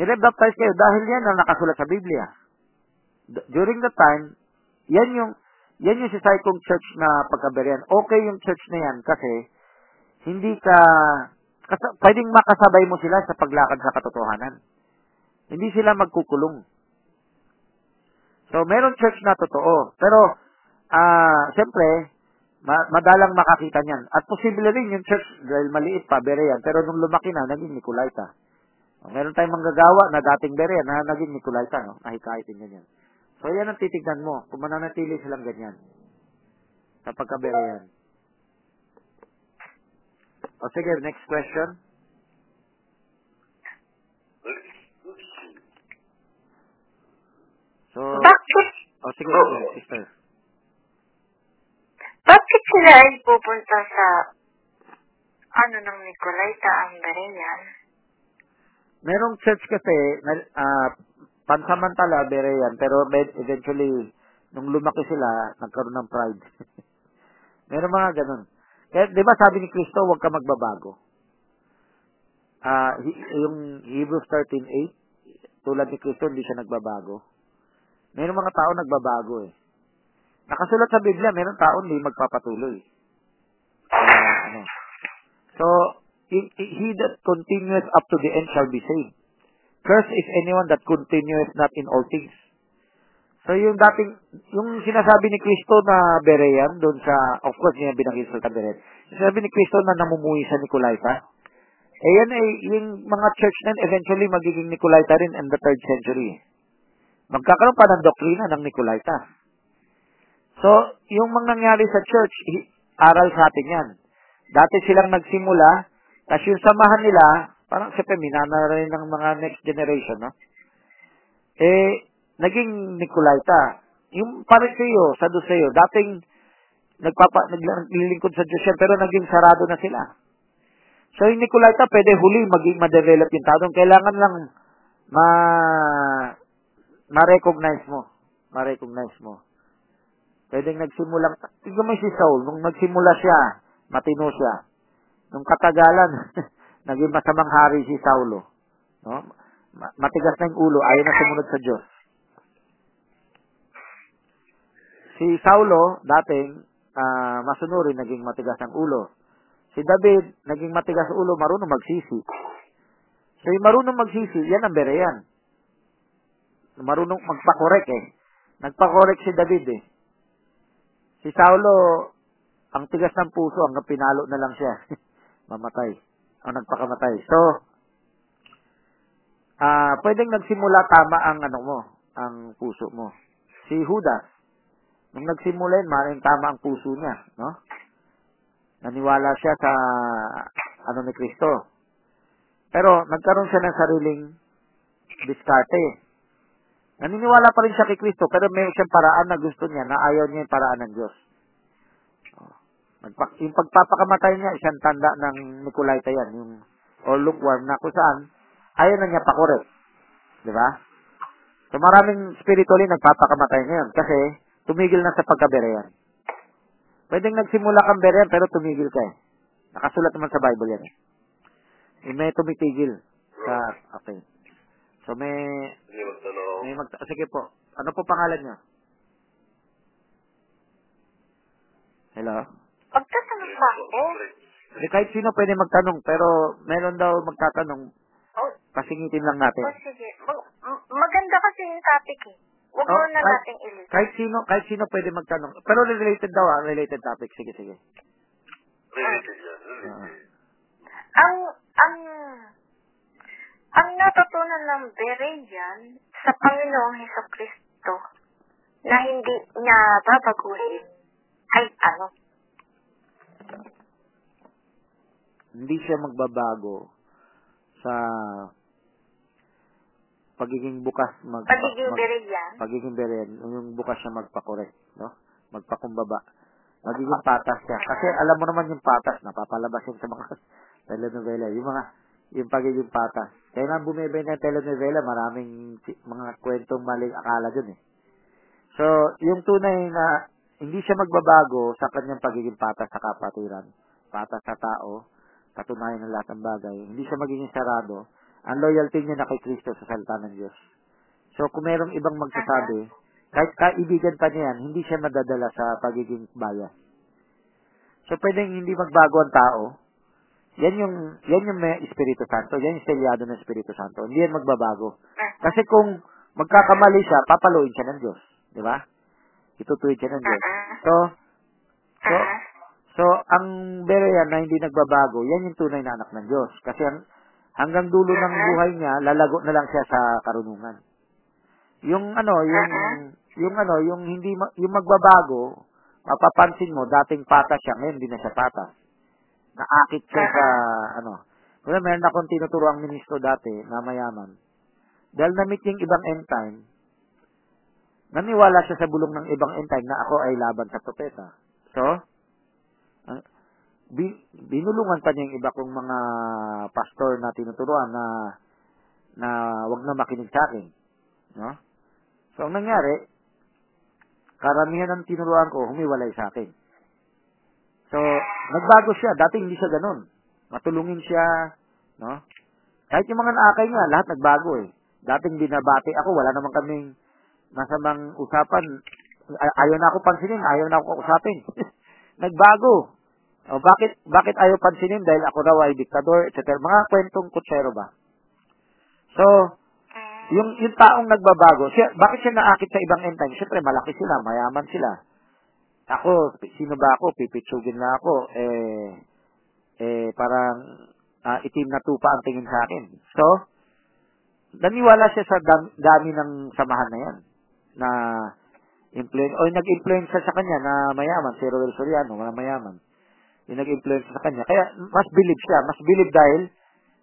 Nire-baptize kayo dahil yan ang nakasulat sa Biblia. During the time, yan yung, yan yung sisay kong church na pagkaberean. Okay yung church na yan kasi hindi ka, kasi pwedeng makasabay mo sila sa paglakad sa katotohanan. Hindi sila magkukulong. So, meron church na totoo. Pero, uh, siyempre, ma- madalang makakita niyan. At posible rin yung church, dahil maliit pa, Berean. Pero nung lumaki na, naging Nicolaita. Meron tayong manggagawa na dating Berean na naging Nicolaita. No? Nahikaitin niya yan. So, yan ang titignan mo. Kung mananatili silang ganyan. Sa pagkaberean. O sige, next question. So, bakit? O sige, oh, sister. Bakit sila ay pupunta sa ano ng Nicolaita ang Berean? Merong church kasi ah, uh, pansamantala, Berean, pero eventually, nung lumaki sila, nagkaroon ng pride. Meron mga ganun. Kaya, di ba sabi ni Kristo, huwag ka magbabago? Uh, yung Hebrews thirteen eight, Tulad ni Kristo, hindi siya nagbabago. Mayroong mga tao nagbabago eh. Nakasulat sa Biblia, mayroong tao hindi magpapatuloy. Uh, ano. So, he that continues up to the end shall be saved. Cursed is anyone that continues not in all things. So, yung dating, yung sinasabi ni Kristo na Berean, doon sa, of course, niya binanggit sa Berean, sinasabi ni Kristo na namumuhi sa Nicolaita, eh yan ay, yung mga church na eventually magiging Nicolaita rin in the third century. Magkakaroon pa ng doktrina ng Nicolaita. So, yung mga nangyari sa church, aral sa atin yan. Dati silang nagsimula, tapos yung samahan nila, parang siyempre, minana rin ng mga next generation, no? Eh, naging Nicolaita. Yung Pariseo, Saduseo, dating nagpapa, naglilingkod sa Diyos yan, pero naging sarado na sila. So, yung Nicolaita, pwede huli maging ma-develop yung tao. Kailangan lang ma... ma-recognize mo. Ma-recognize mo. Pwedeng nagsimulang, tignan mo si Saul, nung nagsimula siya, matino siya. Nung katagalan, naging masamang hari si Saulo. No? Matigas na yung ulo, ayaw na sumunod sa Diyos. Si Saulo, dating, uh, masunurin, naging matigas ang ulo. Si David, naging matigas ulo, marunong magsisi. So, yung marunong magsisi, yan ang Berean. Marunong magpakorek eh. Nagpakorek si David eh. Si Saulo, ang tigas ng puso, hanggang pinalo na lang siya. Mamatay. O nagpakamatay. So, uh, pwedeng nagsimula tama ang ano mo, ang puso mo. Si Judas, nung nagsimula yun, maring tama ang puso niya. No? Naniwala siya sa ano ni Kristo. Pero, nagkaroon siya ng sariling diskarte. Naniniwala pa rin siya kay Kristo, pero may siyang paraan na gusto niya, na ayaw niya yung paraan ng Diyos. Magpa- yung pagpapakamatay niya, isang tanda ng Nicolaita yan, yung all lukewarm na kung saan, ayaw na niya pakorek. Diba? So maraming spiritually nagpapakamatay ngayon kasi tumigil na sa pagkaberean. Pwedeng nagsimula kang berean, pero tumigil ka eh. Nakasulat naman sa Bible yan eh. Yung may tumitigil sa, okay. So may... may magta- sige po. Ano po pangalan niya? Hello? Magtatanong pa ako. Eh, kahit sino pwede magtanong, pero meron daw magtatanong. Oh. Pasingitin lang natin. Oh, sige. Mag- maganda kasi yung topic eh. Huwag oh, na kahit, natin ilito. Kahit sino, kahit sino pwede magtanong. Pero related daw ah, related topic. Sige, sige. Related yan. Uh-huh. Ang, ang... Ang natutunan ng Berean sa Panginoong Hesukristo na hindi niya babaguhin ay ano? Hindi siya magbabago sa pagiging bukas mag pagiging Berean. Pagiging Berean, yung bukas siya magpakorek, no? Magpakumbaba. Magiging patas siya. Kasi alam mo naman yung patas napapalabas yun sa mga telenovela, yung mga yung pagiging patas. Kaya nga bumibenta ng telenovela, maraming mga kwentong maling akala dun eh. So, yung tunay na hindi siya magbabago sa kanyang pagiging patas sa kapatiran, patas sa tao, patunayan ng lahat ng bagay, hindi siya magiging sarado, ang loyalty niya na kay Kristo sa salita ng Diyos. So, kung merong ibang magsasabi, kahit kaibigan pa niya yan, hindi siya madadala sa pagiging bias. So, pwedeng hindi magbago ang tao. Yan yung, yan yung may Espiritu Santo. Yan yung selyado ng Espiritu Santo. Hindi yan magbabago. Kasi kung magkakamali siya, papaluin siya ng Diyos. Di ba? Itutuwid siya ng Diyos. So, so, so, ang Berean na hindi nagbabago, yan yung tunay na anak ng Diyos. Kasi ang, hanggang dulo ng buhay niya, lalago na lang siya sa karunungan. Yung ano, yung, yung ano, yung hindi, yung magbabago, mapapansin mo, dating patas siya, ngayon hindi na siya patas. Naakit siya sa, ano, kasi meron akong tinuturo ang ministro dati na mayaman. Dahil na-meet yung ibang end time, naniwala siya sa bulong ng ibang end time na ako ay laban sa propeta. So, binulungan pa niya yung iba kong mga pastor na tinuturuan na, na wag na makinig sa akin. No? So, ang nangyari, karamihan ng tinuruan ko humiwalay sa akin. So, nagbago siya. Dati hindi siya ganun. Matulungin siya, no? Kahit yung mga naakay niya, lahat nagbago eh. Dating binabati ako, wala naman kaming masamang usapan. Ay- ayaw na ako pansinin, ayaw na ako usapin. Nagbago. O, bakit bakit ayaw pansinin? Dahil ako raw ay diktador, et cetera. Mga kwentong kutsero ba? So, yung, yung taong nagbabago, siya, bakit siya naakit sa ibang end time? Siyempre, malaki sila, mayaman sila. Ako, sino ba ako? Pipitsugin na ako. Eh, eh parang uh, itim na tupa ang tingin sa akin. So, naniwala siya sa dam, dami ng samahan na yan. Na, influence, o nag-influence sa kanya na mayaman, si Roel Soriano, na mayaman. Yung nag-influence sa kanya. Kaya, mas believe siya. Mas believe dahil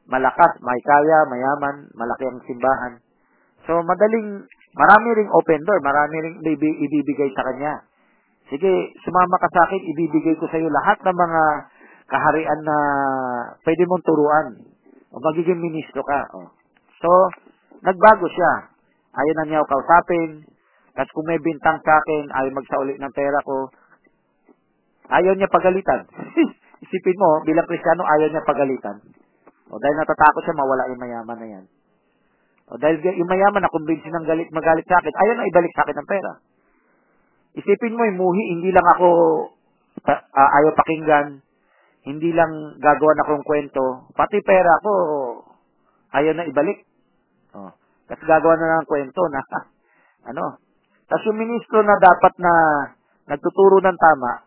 malakas, may kaya, mayaman, malaki ang simbahan. So, madaling, marami ring open door, marami ring ibibigay sa kanya. Sige, sumama ka sa akin, ibibigay ko sa iyo lahat ng mga kaharian na pwede mong turuan. O magiging ministro ka. O. So, nagbago siya. Ayaw na niya kausapin. Tapos kung may bintang sa akin, ayaw magsauli ng pera ko. Ayaw niya pagalitan. Isipin mo, bilang Kristiyano, ayaw niya pagalitan. O dahil natatakot siya, mawala yung mayaman na yan. O dahil yung mayaman na kumbinsin ng galit, magalit sa akin, ayaw na ibalik sa akin ng pera. Isipin mo, imuhi, hindi lang ako uh, ayaw pakinggan, hindi lang gagawa na akong kwento, pati pera ko, ayaw na ibalik. Oh. Kasi gagawa na ng kwento na, ano, tapos yung ministro na dapat na nagtuturo ng tama,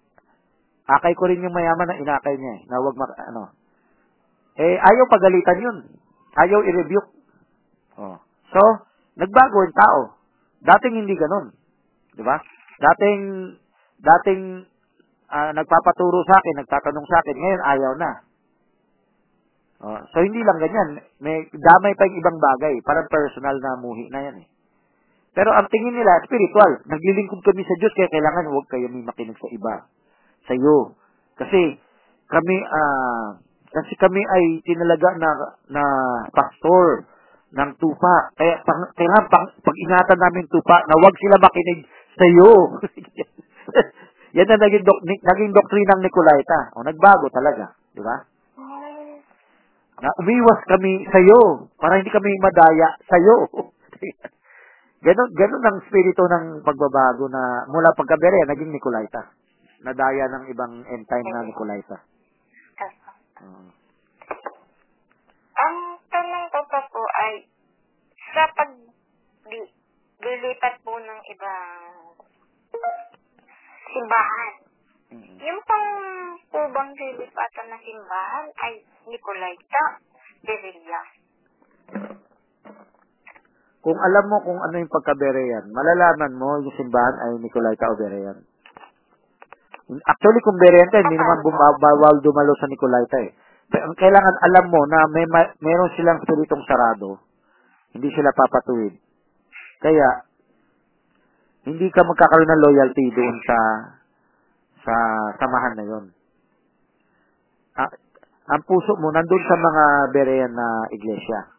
akay ko rin yung mayaman na inakay niya, eh, na wag mag, ano, eh, ayaw pagalitan yun. Ayaw i-rebuke. Oh. So, nagbago yung tao. Dating hindi ganun. Di ba? Dating, dating uh, nagpapaturo sa akin, nagtatanong sa akin, ngayon ayaw na. Oh. So, hindi lang ganyan. May damay pa yung ibang bagay. Parang personal na muhi na yan eh. Pero ang tingin nila, spiritual. Naglilingkod kami sa Diyos, kaya kailangan huwag kayo may makinig sa iba. Sa iyo. Kasi, kami, ah, uh, Kasi kami ay tinalaga na, na pastor ng tupa. Kaya, pang, kaya pang, pag-ingatan namin tupa na huwag sila makinig sa iyo. Yan na naging, dok, naging doktrina ng Nicolaita. O, nagbago talaga. Di ba? Na umiwas kami sa iyo para hindi kami madaya sa iyo. Ganon, ganon ang spirito ng pagbabago na mula pagka-Berean, naging Nicolaita. Nadaya ng ibang end time na Nicolaita. Hmm. Ang tanong ko pa po ay sa paglilipat po ng ibang simbahan. Mm-hmm. Yung pang po bang lilipatan na simbahan ay Nicolaita, Mesiyas. Kung alam mo kung ano yung pagka-Berean, malalaman mo yung simbahan ay Nicolaita o Berean. Actually, kung Berean, hindi naman bawal dumalo sa Nicolaita eh. Kailangan alam mo na may meron silang spiritong sarado. Hindi sila papatuwid. Kaya, hindi ka magkakaroon ng loyalty doon sa sa samahan na yun. Ah, ang puso mo, nandun sa mga Berean na iglesia.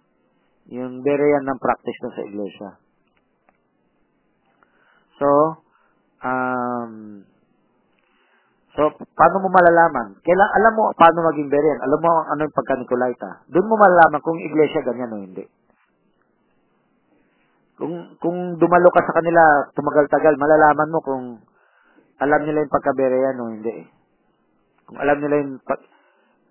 Yung Berean ng practice na sa iglesia. So, um... So, paano mo malalaman? Kailan, alam mo paano maging Berean? Alam mo ano yung pagka-Nicolaita? Doon mo malalaman kung iglesia ganyan o hindi. Kung kung dumalo ka sa kanila, tumagal-tagal, malalaman mo kung alam nila yung pagka-Berean o hindi. Kung alam nila yung pag-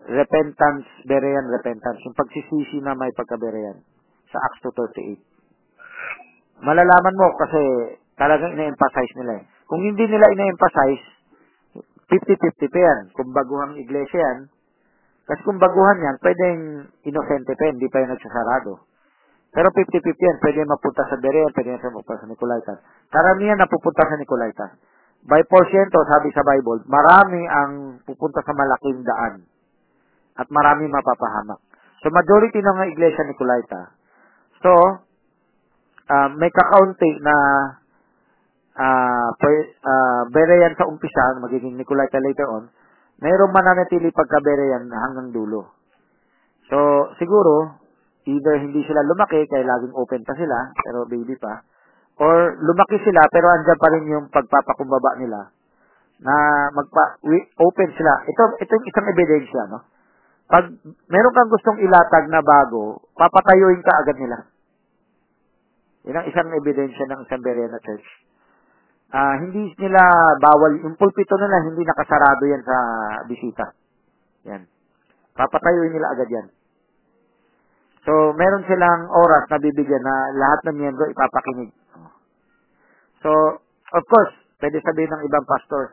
repentance, Berean, repentance, yung pagsisisi na may pagka-Berean sa Acts two thirty-eight. Malalaman mo kasi talagang ina-emphasize nila eh. Kung hindi nila ina-emphasize, fifty-fifty pa yan. Kung baguhang iglesia yan, kasi kung baguhan yan, pwedeng inosente pa yan, hindi pa yan nagsasarado. Pero fifty-fifty yan, pwede mapunta sa Berean, pwede mapunta sa Nicolaita. Karamihan na pupunta sa Nicolaita. By porsyento, sabi sa Bible, marami ang pupunta sa malaking daan. At marami mapapahamak. So, majority ng mga iglesia Nicolaita. So, uh, may kakaunti na Uh, per, uh, Berean sa umpisa, magiging Nicolaita later on, mayroong mananatili pagka-Berean hanggang dulo. So, siguro, either hindi sila lumaki, kaya laging open pa sila, pero baby pa, or lumaki sila, pero andyan pa rin yung pagpapakumbaba nila, na magpa, open sila. Ito, ito yung isang ebidensya, no? Pag meron kang gustong ilatag na bago, papatayuin ka agad nila. Yun ang isang ebidensya ng isang Berean na church. Uh, hindi nila bawal, yung pulpito nila, hindi nakasarado yan sa bisita. Yan. Papatayuin nila agad yan. So, meron silang oras na bibigyan na lahat ng miyembro ipapakinig. So, of course, pwede sabihin ng ibang pastor,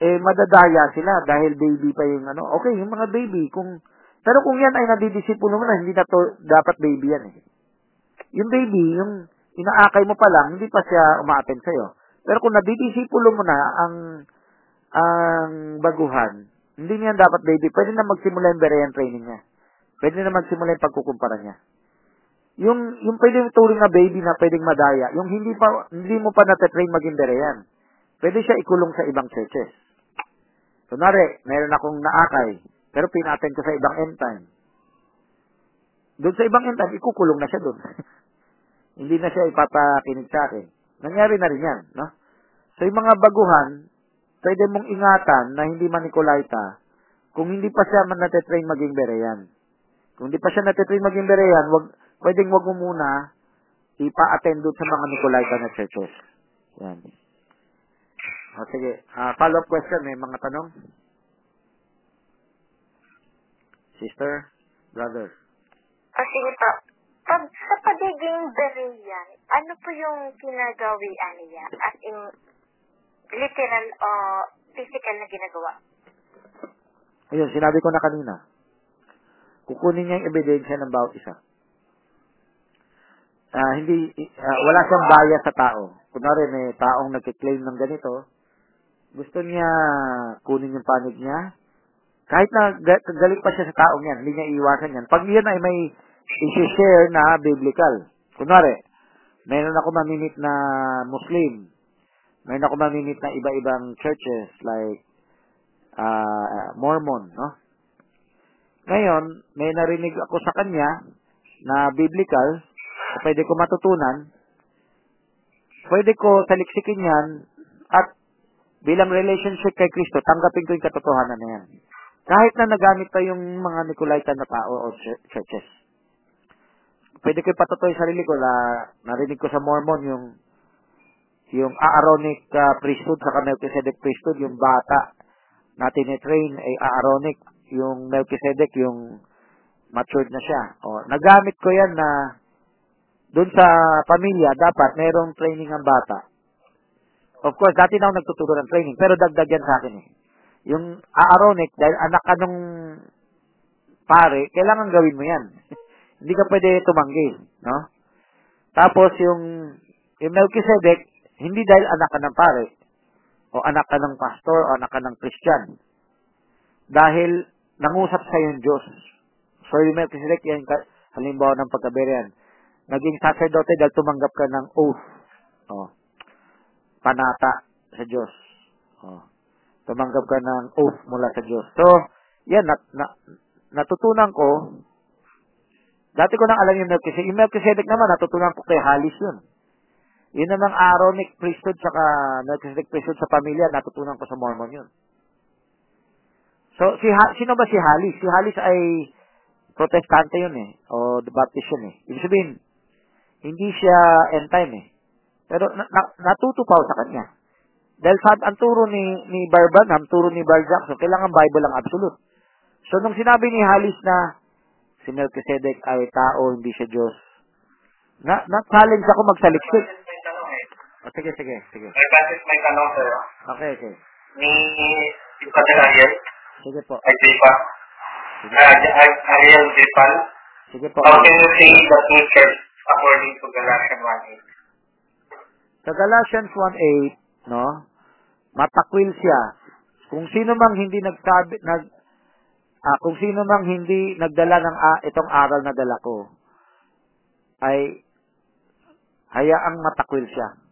eh, madadaya sila dahil baby pa yung ano. Okay, yung mga baby, kung, pero kung yan ay nadidisipulo mo na, hindi na to, dapat baby yan eh. Yung baby, yung inaakay mo pa lang, hindi pa siya umaattend sa'yo. Pero kung nadidisipulo mo na ang, ang baguhan, hindi niyan dapat baby, pwede na magsimula yung Berean training niya. Pwede na magsimula yung pagkukumpara niya. Yung, yung pwedeng turing na baby na pwedeng madaya, yung hindi pa, hindi mo pa natatrain maging Berean, pwede siya ikulong sa ibang churches. Kunwari, meron akong naakay, pero pinaten ko sa ibang end time. Doon sa ibang end time, ikukulong na siya doon. Hindi na siya ipapakinig sa akin. Nangyari na rin yan, no? So, yung mga baguhan, pwede mong ingatan na hindi man Nicolaita, kung hindi pa siya man natatrain maging Berean. Kung di pa siya natitrain maging Berean, wag, pwedeng wag mo muna ipa-attend doon sa mga Nicolaita na churches. Yan. O sige, uh, follow-up question, may mga tanong? Sister? Brother? O sige pa, pag, sa pagiging Berean, ano po yung kinagawian niya? As in, literal o physical na ginagawa? Ayun, sinabi ko na kanina. Kukunin niya yung ebidensya ng bawat isa. Uh, hindi, uh, wala siyang bias sa tao. Kunwari, may taong nagkiklaim ng ganito, gusto niya kunin yung panig niya, kahit na galit pa siya sa taong yan, hindi niya iiwasan yan. Pag yan ay may isi-share na biblical. Kunwari, mayroon ako maminit na Muslim, mayroon ako maminit na iba-ibang churches like uh, Mormon, no? Ngayon, may narinig ako sa kanya na biblical, pwede ko matutunan, pwede ko saliksikin yan, at bilang relationship kay Kristo, tanggapin ko yung katotohanan na yan. Kahit na nagamit pa yung mga Nicolaitan na tao o churches. Pwede ko ipatutoy sarili ko na narinig ko sa Mormon yung yung Aaronic uh, priesthood sa Melchizedek priesthood, yung bata na tinitrain ay Aaronic, yung Melchizedek, yung matured na siya. O, nagamit ko yan na doon sa pamilya, dapat merong training ang bata. Of course, dati na ako nagtuturo ng training, pero dagdag yan sa akin eh. Yung Aaronic, dahil anak ka nung pare, kailangan gawin mo yan. Hindi ka pwede tumanggi, no? Tapos yung, yung Melchizedek, hindi dahil anak ka ng pare, o anak ka ng pastor, o anak ka ng Christian. Dahil, nangusap sa yung Diyos. So, yung Melchizedek, yan, halimbawa ng pagka-Berean. Naging sacerdote dahil tumanggap ka ng oath. Oh. Panata sa Diyos. Oh. Tumanggap ka ng oath mula sa Diyos. So, yan, nat, na, natutunan ko, dati ko nang alam yung Melchizedek. Yung Melchizedek naman, natutunan ko kay Halis yun. Yun namang Aaronic priesthood saka Melchizedek priesthood sa pamilya, natutunan ko sa Mormon yun. So, si ha- sino ba si Halis? Si Halis ay protestante yun eh, o Baptist yun eh. Ibig sabihin, hindi siya end time eh. Pero na- na- natutupaw sa kanya. Dahil sa ang turo ni, ni Barban, ang turo ni Bar Jackson, kailangan Bible ang absolute. So, nung sinabi ni Halis na si Melchizedek ay tao, hindi siya Diyos, na- na-challenge ako magsaliksik. O, sige, sige, sige. May basis may tanong, sir. Okay, okay. Ni Ipatalayan. Sige po. Ay, Deepa. Ariel Deepa. Sige po. How can you say the two church according to Galatians one eight? Sa Galatians one eight, no, matakwil siya. Kung sino mang hindi nagsabi, nag, ah, kung sino mang hindi nagdala ng ah, itong aral na dala ko, ay hayaang matakwil siya.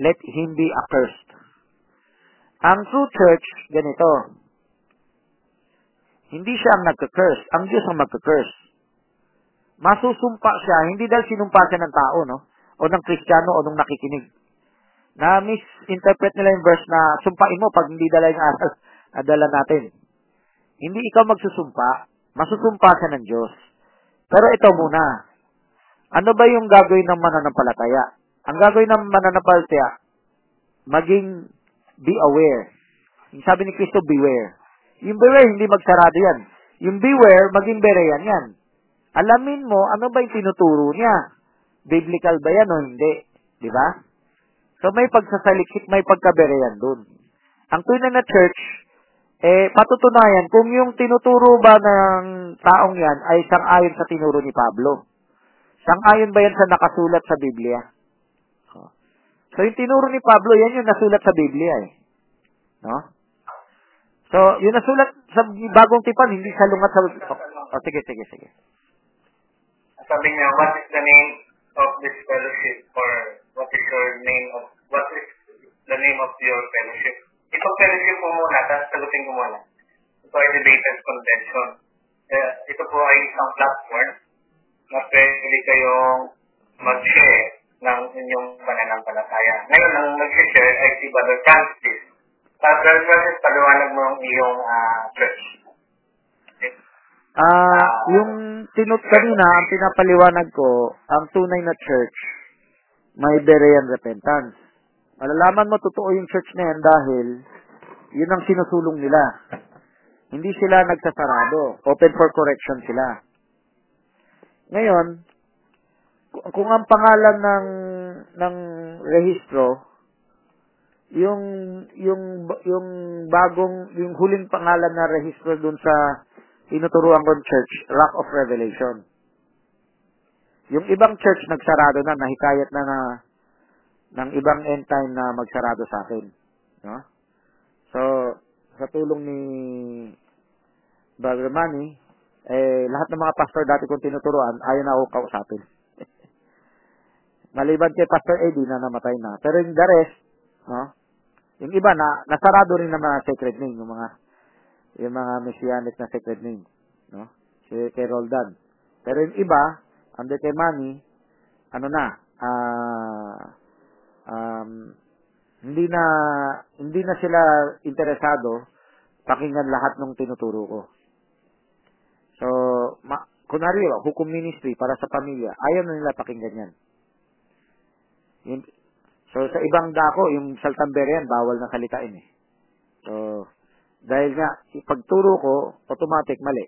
Let him be accursed. Ang true church, ganito, hindi siya ang nagka-curse, ang Diyos ang magka-curse. Masusumpa siya, hindi dahil sinumpa siya ng tao, no? O ng Kristiyano, o ng nakikinig. Na misinterpret nila yung verse na sumpain mo pag hindi dala yung aral na dala natin. Hindi ikaw magsusumpa, masusumpa siya ng Diyos. Pero ito muna, Ano ba yung gagawin ng mananampalataya? Ang gagawin ng mananampalataya, maging be aware. Yung sabi ni Kristo, beware. Yung beware, hindi magsarado yan. Yung beware, maging Berean yan. Alamin mo, ano ba yung tinuturo niya? Biblical ba yan o hindi? Di ba? So, may pagsasaliksik, may pagka-Berean dun. Ang tunay na church, eh, patutunayan kung yung tinuturo ba ng taong yan ay sang-ayon sa tinuro ni Pablo. Sang-ayon ba yan sa nakasulat sa Biblia? So, yung tinuro ni Pablo, yan yung nasulat sa Biblia eh. No? So, yung nasulat sa bagong tipan, hindi salungat sa... O, oh, sige, sige, sige. Sabi niya, what is the name of this fellowship? Or, what is your name of... What is the name of your fellowship? Itong fellowship po muna, tapos sagutin ko muna. Ito ay the latest convention. Uh, ito po ay isang platform na pwede kayong mag-share ng inyong pananampalataya. Ngayon, ang mag-share ay si Brother Francis. Brother Francis, paliwanag mo ang iyong uh, church. Okay. Uh, uh, yung tinut kanina, ang pinapaliwanag ko, ang tunay na church, may Berean repentance. Malalaman mo, totoo yung church na yan dahil yun ang sinusulong nila. Hindi sila nagsasarado. Open for correction sila. Ngayon, kung ang pangalan ng ng rehistro, yung yung yung bagong yung huling pangalan na rehistro doon sa tinuturuan kong church, Rock of Revelation. Yung ibang church nagsarado na, nahikayat na na ng ibang end time na magsarado sa akin, no? So, sa tulong ni Brother Manny, eh, lahat ng mga pastor dati kong tinuturuan, ayaw na ako kausapin. Maliban kay Pastor Eddie na namatay na. Pero yung the rest, no? Yung iba na, nasarado rin ng mga sacred name, yung mga, yung mga messianic na sacred name, no? Si kay Roldan. Pero yung iba, under kay Manny, ano na, ah, uh, um, hindi na, hindi na sila interesado pakinggan lahat ng tinuturo ko. So, ma- kunwari, hukom ministry para sa pamilya, ayaw na nila pakinggan yan. Yung, so, sa ibang dako, yung saltambere yan, bawal na salitain eh. So, dahil nga, ipagturo ko, automatic, mali.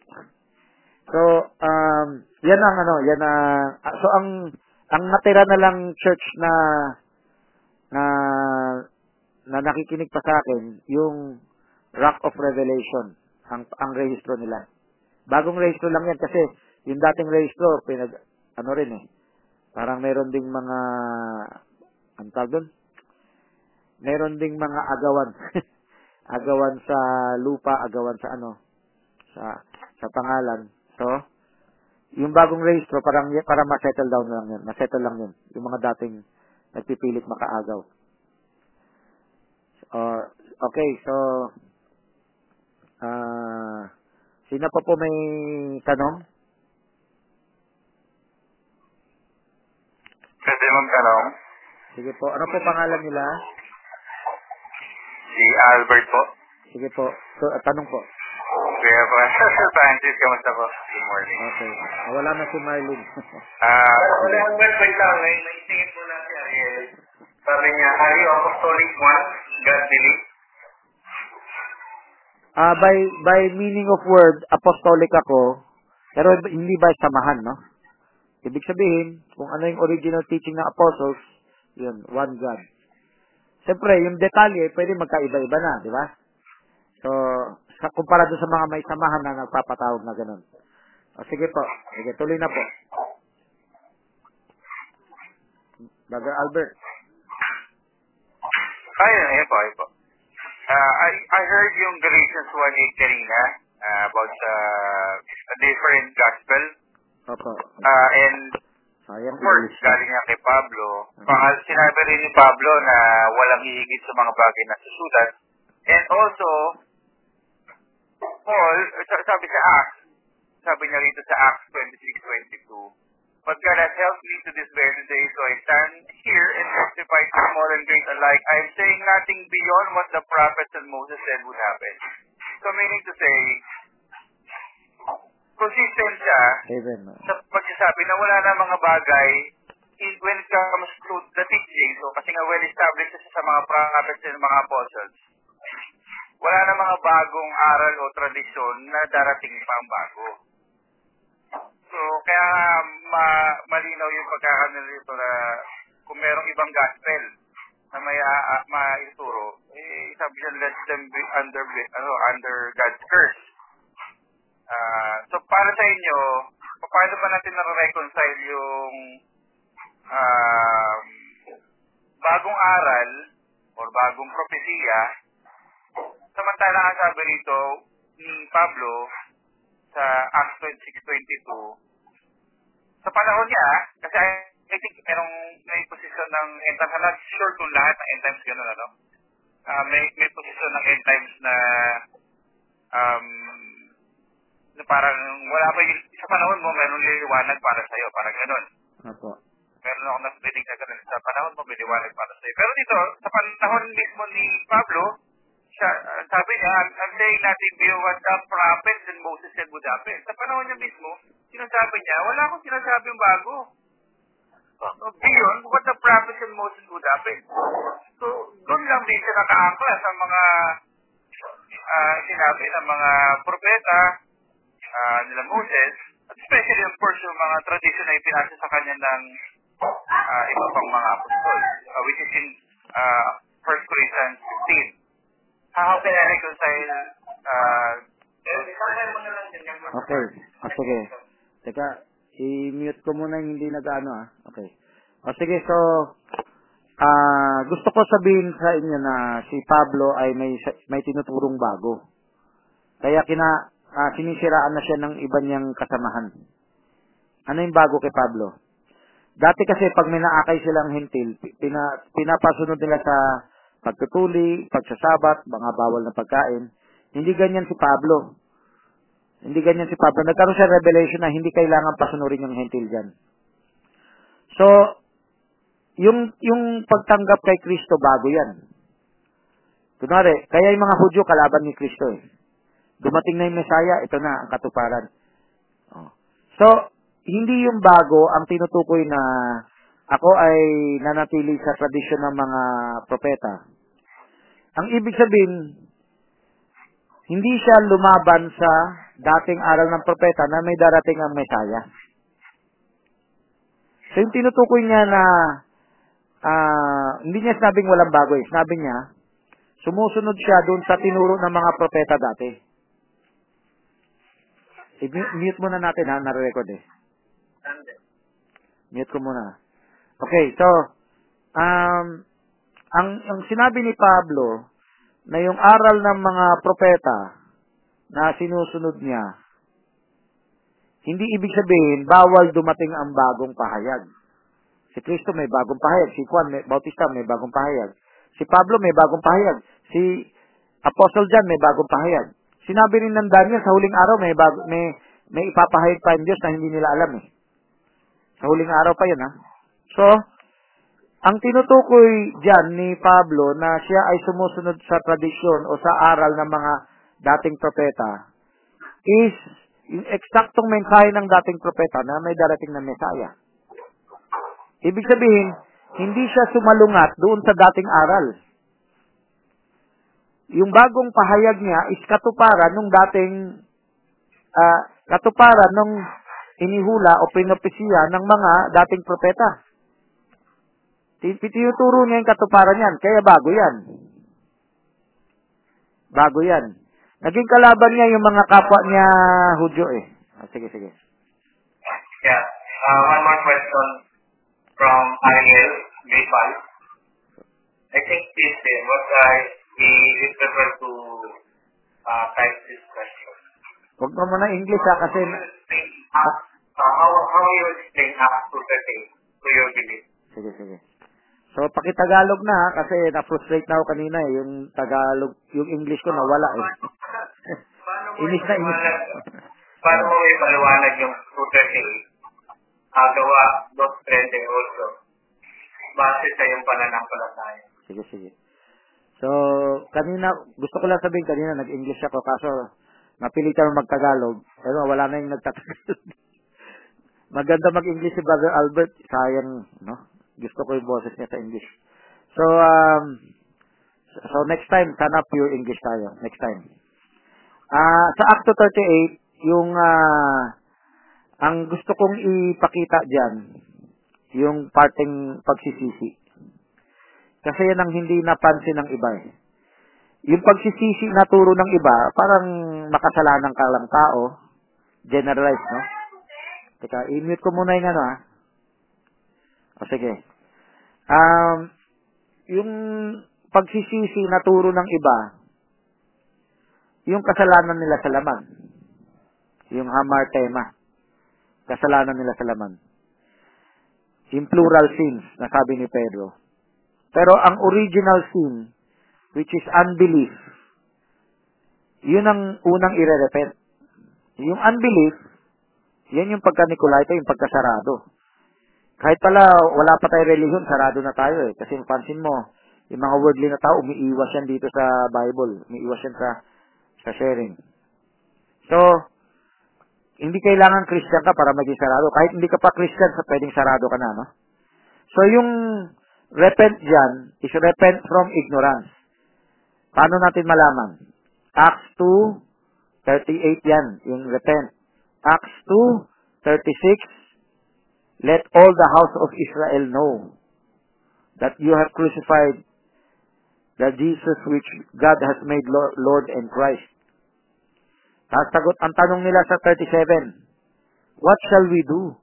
So, um, yan ang ano, yan ang, so, ang, ang natira na lang church na, na, na nakikinig pa sa akin, yung Rock of Revelation, ang, ang rehistro nila. Bagong rehistro lang yan kasi yung dating rehistro, pinag, ano rin eh, parang meron ding mga, ang tawag doon? Meron ding mga agawan. Agawan sa lupa, agawan sa ano, sa, sa pangalan. So, yung bagong rehistro, parang, parang ma-settle down lang yun, ma-settle lang yun, yung mga dating nagpipilit makaagaw. Uh, okay, so, ah, uh, sino pa po may tanong? Pwede mong tanong? Sige po. Ano po pangalan nila? Si Albert po. Sige po. So, tanong po. Kaya po. Sir Francis, kamusta po? Good morning. Okay. Wala na si Marlene. Ah, wala ang website lang. Naitingin po na si Ariel. Sabi niya, are you apostolic one? God believe? Ah, uh, by by meaning of word, apostolic ako, pero hindi by samahan, no? Ibig sabihin, kung ano yung original teaching ng apostles, yun, one God. Siyempre, yung detalye, pwede magkaiba-iba na, di ba? So, sa, kumpara doon sa mga may samahan na nagpapatawag na ganun. O, sige po. Sige, tuloy na po. Brother Albert. Ayun, ayun po, ayun po. Uh, I I heard yung Galatians one eight kanina uh, about uh, a different gospel. Opo. Uh, and of course, galing nga kay Pablo. Uh-huh. Sinabi rin ni Pablo na walang hihigit sa mga bagay na susulat. And also, Paul, sabi sa Acts, sabi niya rito sa Acts twenty-six twenty-two, but God has helped me to this very day, so I stand here and testify to small and great alike. I am saying nothing beyond what the prophets and Moses said would happen. So meaning to say, consistent siya Amen. Sa pag sinasabi na wala na mga bagay in, when it comes to the teaching. So, kasi nga well-established sa mga prophets and mga apostles. Wala na mga bagong aral o tradisyon na darating pa ang bago. So, kaya ma- malinaw yung pagkakanil ito na kung merong ibang gospel na may uh, maituro, eh, sabi siya, let them be under, ano, under God's curse. Uh, so, para sa inyo, paano ba natin na-reconcile yung uh, bagong aral or bagong propesiya? Samantala ang sabi rito ni Pablo sa Acts twenty-six twenty-two, sa panahon niya, kasi I think merong may posisyon ng end times, I'm not sure kung lahat ng end times gano'n, ano? Uh, may, may posisyon ng end times na um, na parang wala pa yung, sa panahon mo, meron liliwanag para sa'yo, parang gano'n. Apo. Meron akong nagbiling na gano'n, sa panahon mo, may liwanag para sa'yo. Pero dito, sa panahon mismo ni Pablo, siya, sabi niya, I'm saying nothing but what the prophets and Moses said would happen. Sa panahon niya mismo, sinasabi niya, wala akong sinasabing bago. So, beyond what the prophets and Moses would happen. So, doon lang din siya nakaangkla sa mga uh, sinabi ng mga propeta, Uh, nila Moses, at especially of course yung mga tradisyon na ipinasa sa kanya ng uh, iba pang mga apostol, uh, which is in uh, First Corinthians fifteen. How can I reconcile? Uh, okay, ah, sige. Teka, i-mute ko muna yung hindi nag-ano ah. Okay. Ah, sige, so, uh, gusto ko sabihin sa inyo na si Pablo ay may may tinuturong bago. Kaya kina... Ah, sinisiraan na siya ng iba niyang kasamahan. Ano yung bago kay Pablo? Dati kasi pag minaakay silang hintil, pina, pinapasunod nila sa pagtutuli, pagsasabat, mga bawal na pagkain. Hindi ganyan si Pablo. Hindi ganyan si Pablo. Nagkaroon siya revelation na hindi kailangan pasunurin yung hintil dyan. So, yung, yung pagtanggap kay Kristo, bago yan. Kunwari, kaya yung mga Hudyo kalaban ni Kristo eh. Dumating na yung Mesiyas, ito na ang katuparan. So, hindi yung bago ang tinutukoy na ako ay nanatili sa tradisyon ng mga propeta. Ang ibig sabihin, hindi siya lumaban sa dating aral ng propeta na may darating ang Mesiyas. So, yung tinutukoy niya na uh, hindi niya sinabing walang bago eh. Sinabi niya, sumusunod siya doon sa tinuro ng mga propeta dati. I-mute muna natin ha, nare-record eh. Mute ko muna. Okay, so, um, ang, ang sinabi ni Pablo, na yung aral ng mga propeta na sinusunod niya, hindi ibig sabihin, bawal dumating ang bagong pahayag. Si Kristo may bagong pahayag, si Juan may, Bautista may bagong pahayag, si Pablo may bagong pahayag, si Apostle John may bagong pahayag. Sinabi rin ng Daniel, sa huling araw, may, bago, may, may ipapahayag pa ang Diyos na hindi nila alam eh. Sa huling araw pa yun ha. So, ang tinutukoy dyan ni Pablo na siya ay sumusunod sa tradisyon o sa aral ng mga dating propeta is yung eksaktong mensahe ng dating propeta na may darating na Mesiyas. Ibig sabihin, hindi siya sumalungat doon sa dating aral. Yung bagong pahayag niya is katuparan nung dating uh, katuparan nung inihula o pinopesiya ng mga dating propeta. Tinuturo niya yung katuparan yan, kaya bago yan. Bago yan. Naging kalaban niya yung mga kapwa niya Hudyo eh. Ah, sige, sige. Yeah. Uh, one more question from Ariel Bipal. I think this is what I we prefer to uh, type this question. Huwag mo muna English ha, kasi... Uh, how, how you explain up to the day to your belief? Sige, sige. So, pakitagalog na ha, kasi na-frustrate na ako kanina eh, yung Tagalog, yung English ko nawala eh. Inis na inis. Paano mo ipaliwanag yung to the day? Agawa, those trending also. Base sa yung pananampalataya. Sige, sige. So, kanina, gusto ko lang sabihin kanina, nag-English ako, kaso napilitan magtagalog, pero wala na yung nagtatagalog. Maganda mag-English si Brother Albert. Sayang, no? Gusto ko yung boses niya sa English. So, um, so next time, sana pure English tayo. Next time. Uh, sa Acts thirty-eight, yung, uh, ang gusto kong ipakita dyan, yung parteng pagsisisi. Kasi yan ang hindi napansin ng iba eh. Yung pagsisisi na turo ng iba, parang makasalanan ka lang tao, generalized, no? Teka, i-mute ko muna yung ano, ha? O sige. Um, yung pagsisisi na turo ng iba, yung kasalanan nila sa laman. Yung hamartema. Kasalanan nila sa laman. Yung plural sins, na sabi ni Pedro. Pero ang original sin, which is unbelief, yun ang unang ire-repent. Yung unbelief, yan yung pagka-Nicolaita, yung pagkasarado. Kahit pala, wala pa tayo religion, sarado na tayo eh. Kasi pansin mo, yung mga worldly na tao, umiiwas yan dito sa Bible. Umiiwas yan sa sa sharing. So, hindi kailangan Christian ka para maging sarado. Kahit hindi ka pa Christian, sa pwedeng sarado ka na, no? So, yung repent dyan is repent from ignorance. Paano natin malaman? Acts two thirty-eight yan, yung repent. Acts two thirty-six, let all the house of Israel know that you have crucified the Jesus which God has made Lord and Christ. Tapos sagot ang tanong nila sa thirty-seven, what shall we do?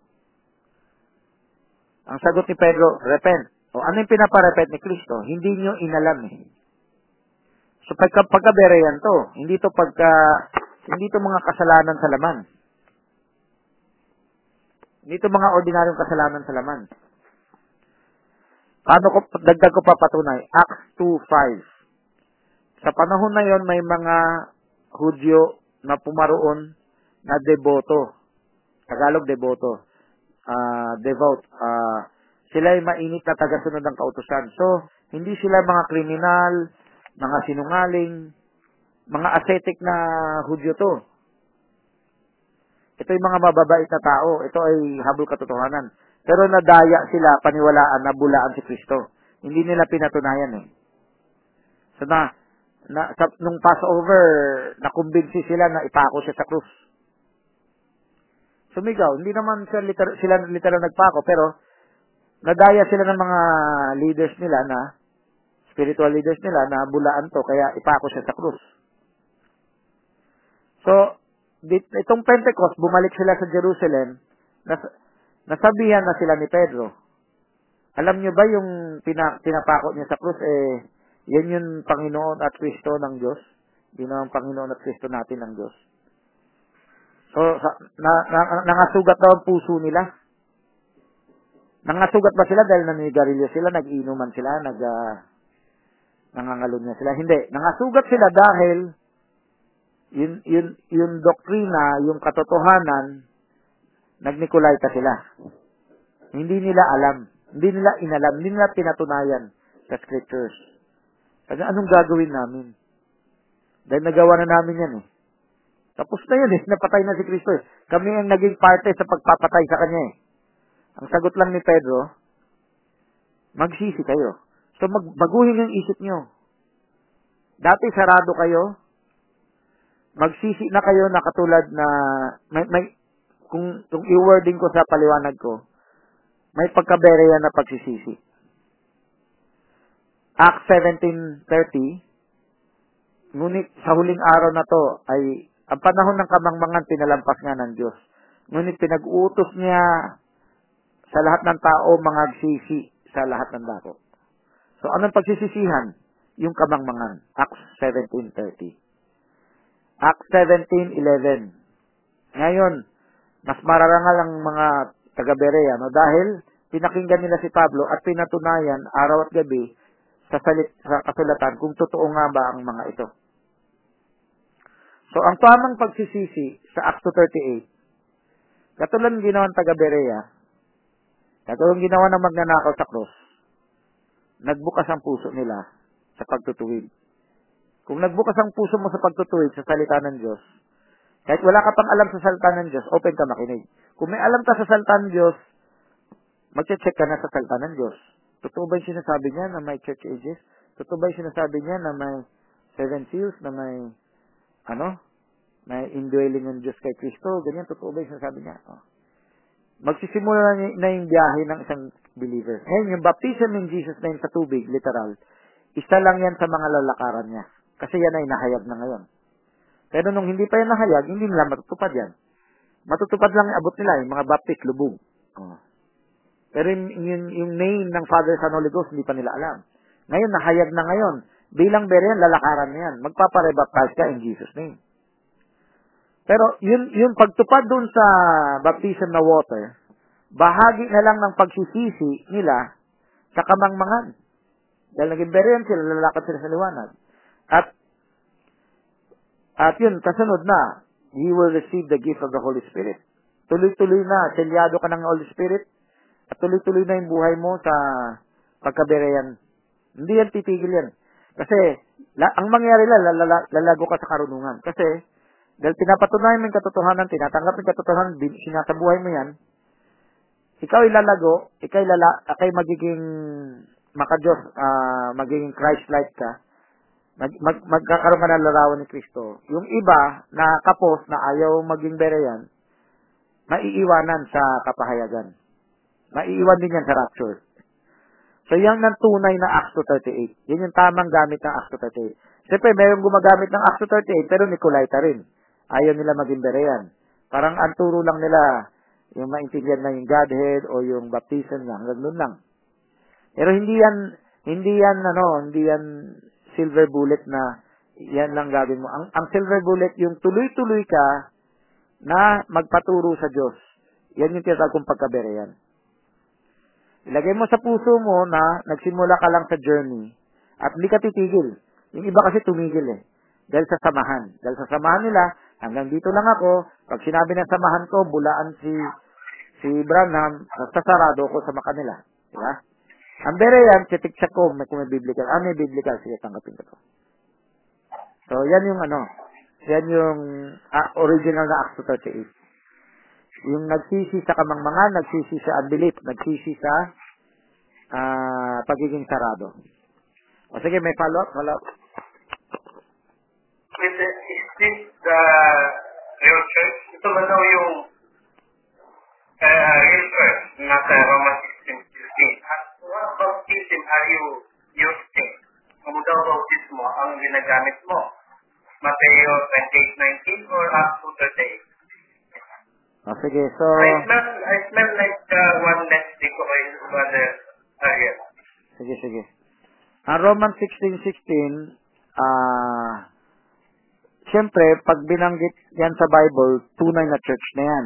Ang sagot ni Pedro, repent. O ano yung pinaparepent ni Kristo? Hindi nyo inalam eh. So pagka, pagka Berean to, hindi to pagka, hindi to mga kasalanan sa laman. Hindi to mga ordinaryong kasalanan sa laman. Paano ko, dagdag ko pa patunay? Acts two five. Sa panahon na yon may mga Hudyo na pumaroon na deboto. Tagalog deboto. Uh, devout. Uh, sila ay mainit na tagasunod ng kautusan. So, hindi sila mga kriminal, mga sinungaling, mga ascetic na Hudyo to. Ito ay mga mababait na tao. Ito ay habol katotohanan. Pero nadaya sila, paniwalaan, nabulaan si Kristo. Hindi nila pinatunayan eh. So na, na sa, nung Passover, nakumbinsi sila na ipako siya sa krus. Sumigaw, hindi naman sila literal, sila literal nagpako, pero nadaya sila ng mga leaders nila na, spiritual leaders nila, na bulaan to, kaya ipako siya sa krus. So, dit, itong Pentecost, bumalik sila sa Jerusalem, na nasabihan na sila ni Pedro. Alam nyo ba yung pina, pinapako niya sa krus? Eh, yan yung Panginoon at Kristo ng Diyos. Yun ang Panginoon at Kristo natin ng Diyos. So, sa, na, na, nangasugat daw ang puso nila. Nangasugat ba sila dahil nanigarilyo sila, nag-inuman sila, nag, uh, nangangalunya sila? Hindi. Nangasugat sila dahil yun, yun, yung doktrina, yung katotohanan, nag-Nicolaita sila. Hindi nila alam. Hindi nila inalam. Hindi nila pinatunayan sa scriptures. Kasi anong gagawin namin? Dahil nagawa na namin yan eh. Tapos na yan eh. Napatay na si Kristo eh. Kami ang naging parte sa pagpapatay sa kanya eh. Ang sagot lang ni Pedro, magsisi kayo. So magbaguhin yung isip nyo. Dati sarado kayo. Magsisi na kayo na katulad na may, may kung yung i-wording ko sa paliwanag ko, may pagkaberean na pagsisisi. Acts seventeen thirty, ngunit sa huling araw na to ay ang panahon ng kamangmangan pinalampas nga ng Diyos. Ngunit pinag-utos niya sa lahat ng tao mangagsisi sa lahat ng dako. So, anong pagsisisihan? Yung kamangmangan. Acts seventeen thirty. Acts seventeen eleven. Ngayon, mas mararangal ang mga taga-Berea, no? Dahil pinakinggan nila si Pablo at pinatunayan araw at gabi sa, salit, sa kasulatan kung totoo nga ba ang mga ito. So, ang tamang pagsisisi sa Acts two thirty-eight, katulad ng ginawa ng taga-Berea, katulad ng ginawa ng magnanakaw sa cross, nagbukas ang puso nila sa pagtutuwid. Kung nagbukas ang puso mo sa pagtutuwid sa salita ng Diyos, Kahit wala ka pang alam sa salita ng Diyos, open ka makinig. Kung may alam ka sa salita ng Diyos, magche-check ka na sa salita ng Diyos. Totoo ba yung sinasabi niya na may church ages? Totoo ba yung sinasabi niya na may seven seals, na may, ano, may indwelling ng Diyos kay Kristo? Ganyan, totoo ba yung sinasabi niya? Oh. Magsisimula na yung biyahe ng isang believer. Ngayon, yung baptism in Jesus name sa tubig, literal, isa lang yan sa mga lalakaran niya. Kasi yan ay nahayag na ngayon. Pero nung hindi pa yan nahayag, hindi nila matutupad yan. Matutupad lang abot nila, yung mga baptist, lubog. Oh. Pero yung, yung, yung name ng Father, Son, Holy Ghost, hindi pa nila alam. Ngayon, nahayag na ngayon. Bilang Berean, lalakaran na yan. Magpaparebaptize ka in Jesus name. Pero yun, yung pagtupad doon sa baptism na water, bahagi na lang ng pagsisisi nila sa kamangmangan. Dahil naging Berean sila, lalakad sila sa liwanag. At, at yun, kasunod na, you will receive the gift of the Holy Spirit. Tuloy-tuloy na, selyado ka ng Holy Spirit, at tuloy-tuloy na yung buhay mo sa pagka-Berean. Hindi yan titigil yan. Kasi, la, ang mangyari lang, lalago ka sa karunungan. Kasi, dahil pinapatunayan mo yung katotohanan, tinatanggap yung katotohanan, sinasabuhay mo yan, ikaw ilalago, ikaw ilala, akay magiging maka-Diyos, uh, magiging Christ-like ka, mag, mag, magkakaroon ka ng larawan ni Kristo. Yung iba na kapos, na ayaw maging Berean, maiiwanan sa kapahayagan. Maiiwan din yan sa rapture. So, yan ang tunay na Acts two thirty-eight. Yan yung tamang gamit ng Acts two thirty-eight. Siyempre, mayroong gumagamit ng Acts two thirty-eight, pero Nicolaita rin. Ayaw nila maging Berean. Parang ang turo lang nila, yung maintindihan na yung Godhead o yung baptism na, hanggang doon lang. Pero hindi yan, hindi yan, ano, hindi yan silver bullet na yan lang gawin mo. Ang, ang silver bullet, yung tuloy-tuloy ka na magpaturo sa Diyos. Yan yung tinatawag kong pagka-Berean. Ilagay mo sa puso mo na nagsimula ka lang sa journey at hindi ka titigil. Yung iba kasi tumigil eh. Dahil sa samahan. Dahil sa samahan nila, hanggang dito lang ako. Pag sinabi ng samahan ko, bulaan si si Branham, sasarado ko sa makanila. Diba? Ang Berean, si Tiksha ko, may kung may biblical. Ah, may biblical, sige, tanggapin ko to. So, yan yung ano, yan yung ah, original na Acts two thirty-eight. Yung nagsisi sa kamangmangan, nagsisi sa unbelief, nagsisi sa ah, pagiging sarado. O sige, may follow-up, follow-up. Is this the real church? Ito ba daw yung uh, real church na sa Roma sixteen fifteen? At what baptism are you using? Ang daw bautismo ang ginagamit mo? Mateo twenty-eight nineteen or Acts two thirty-eight? O sige, so... I smell, I smell like uh, one less decoy for the area. Sige, sige. Ang Romans sixteen sixteen, ah, siyempre, pag binanggit yan sa Bible, tunay na church na yan.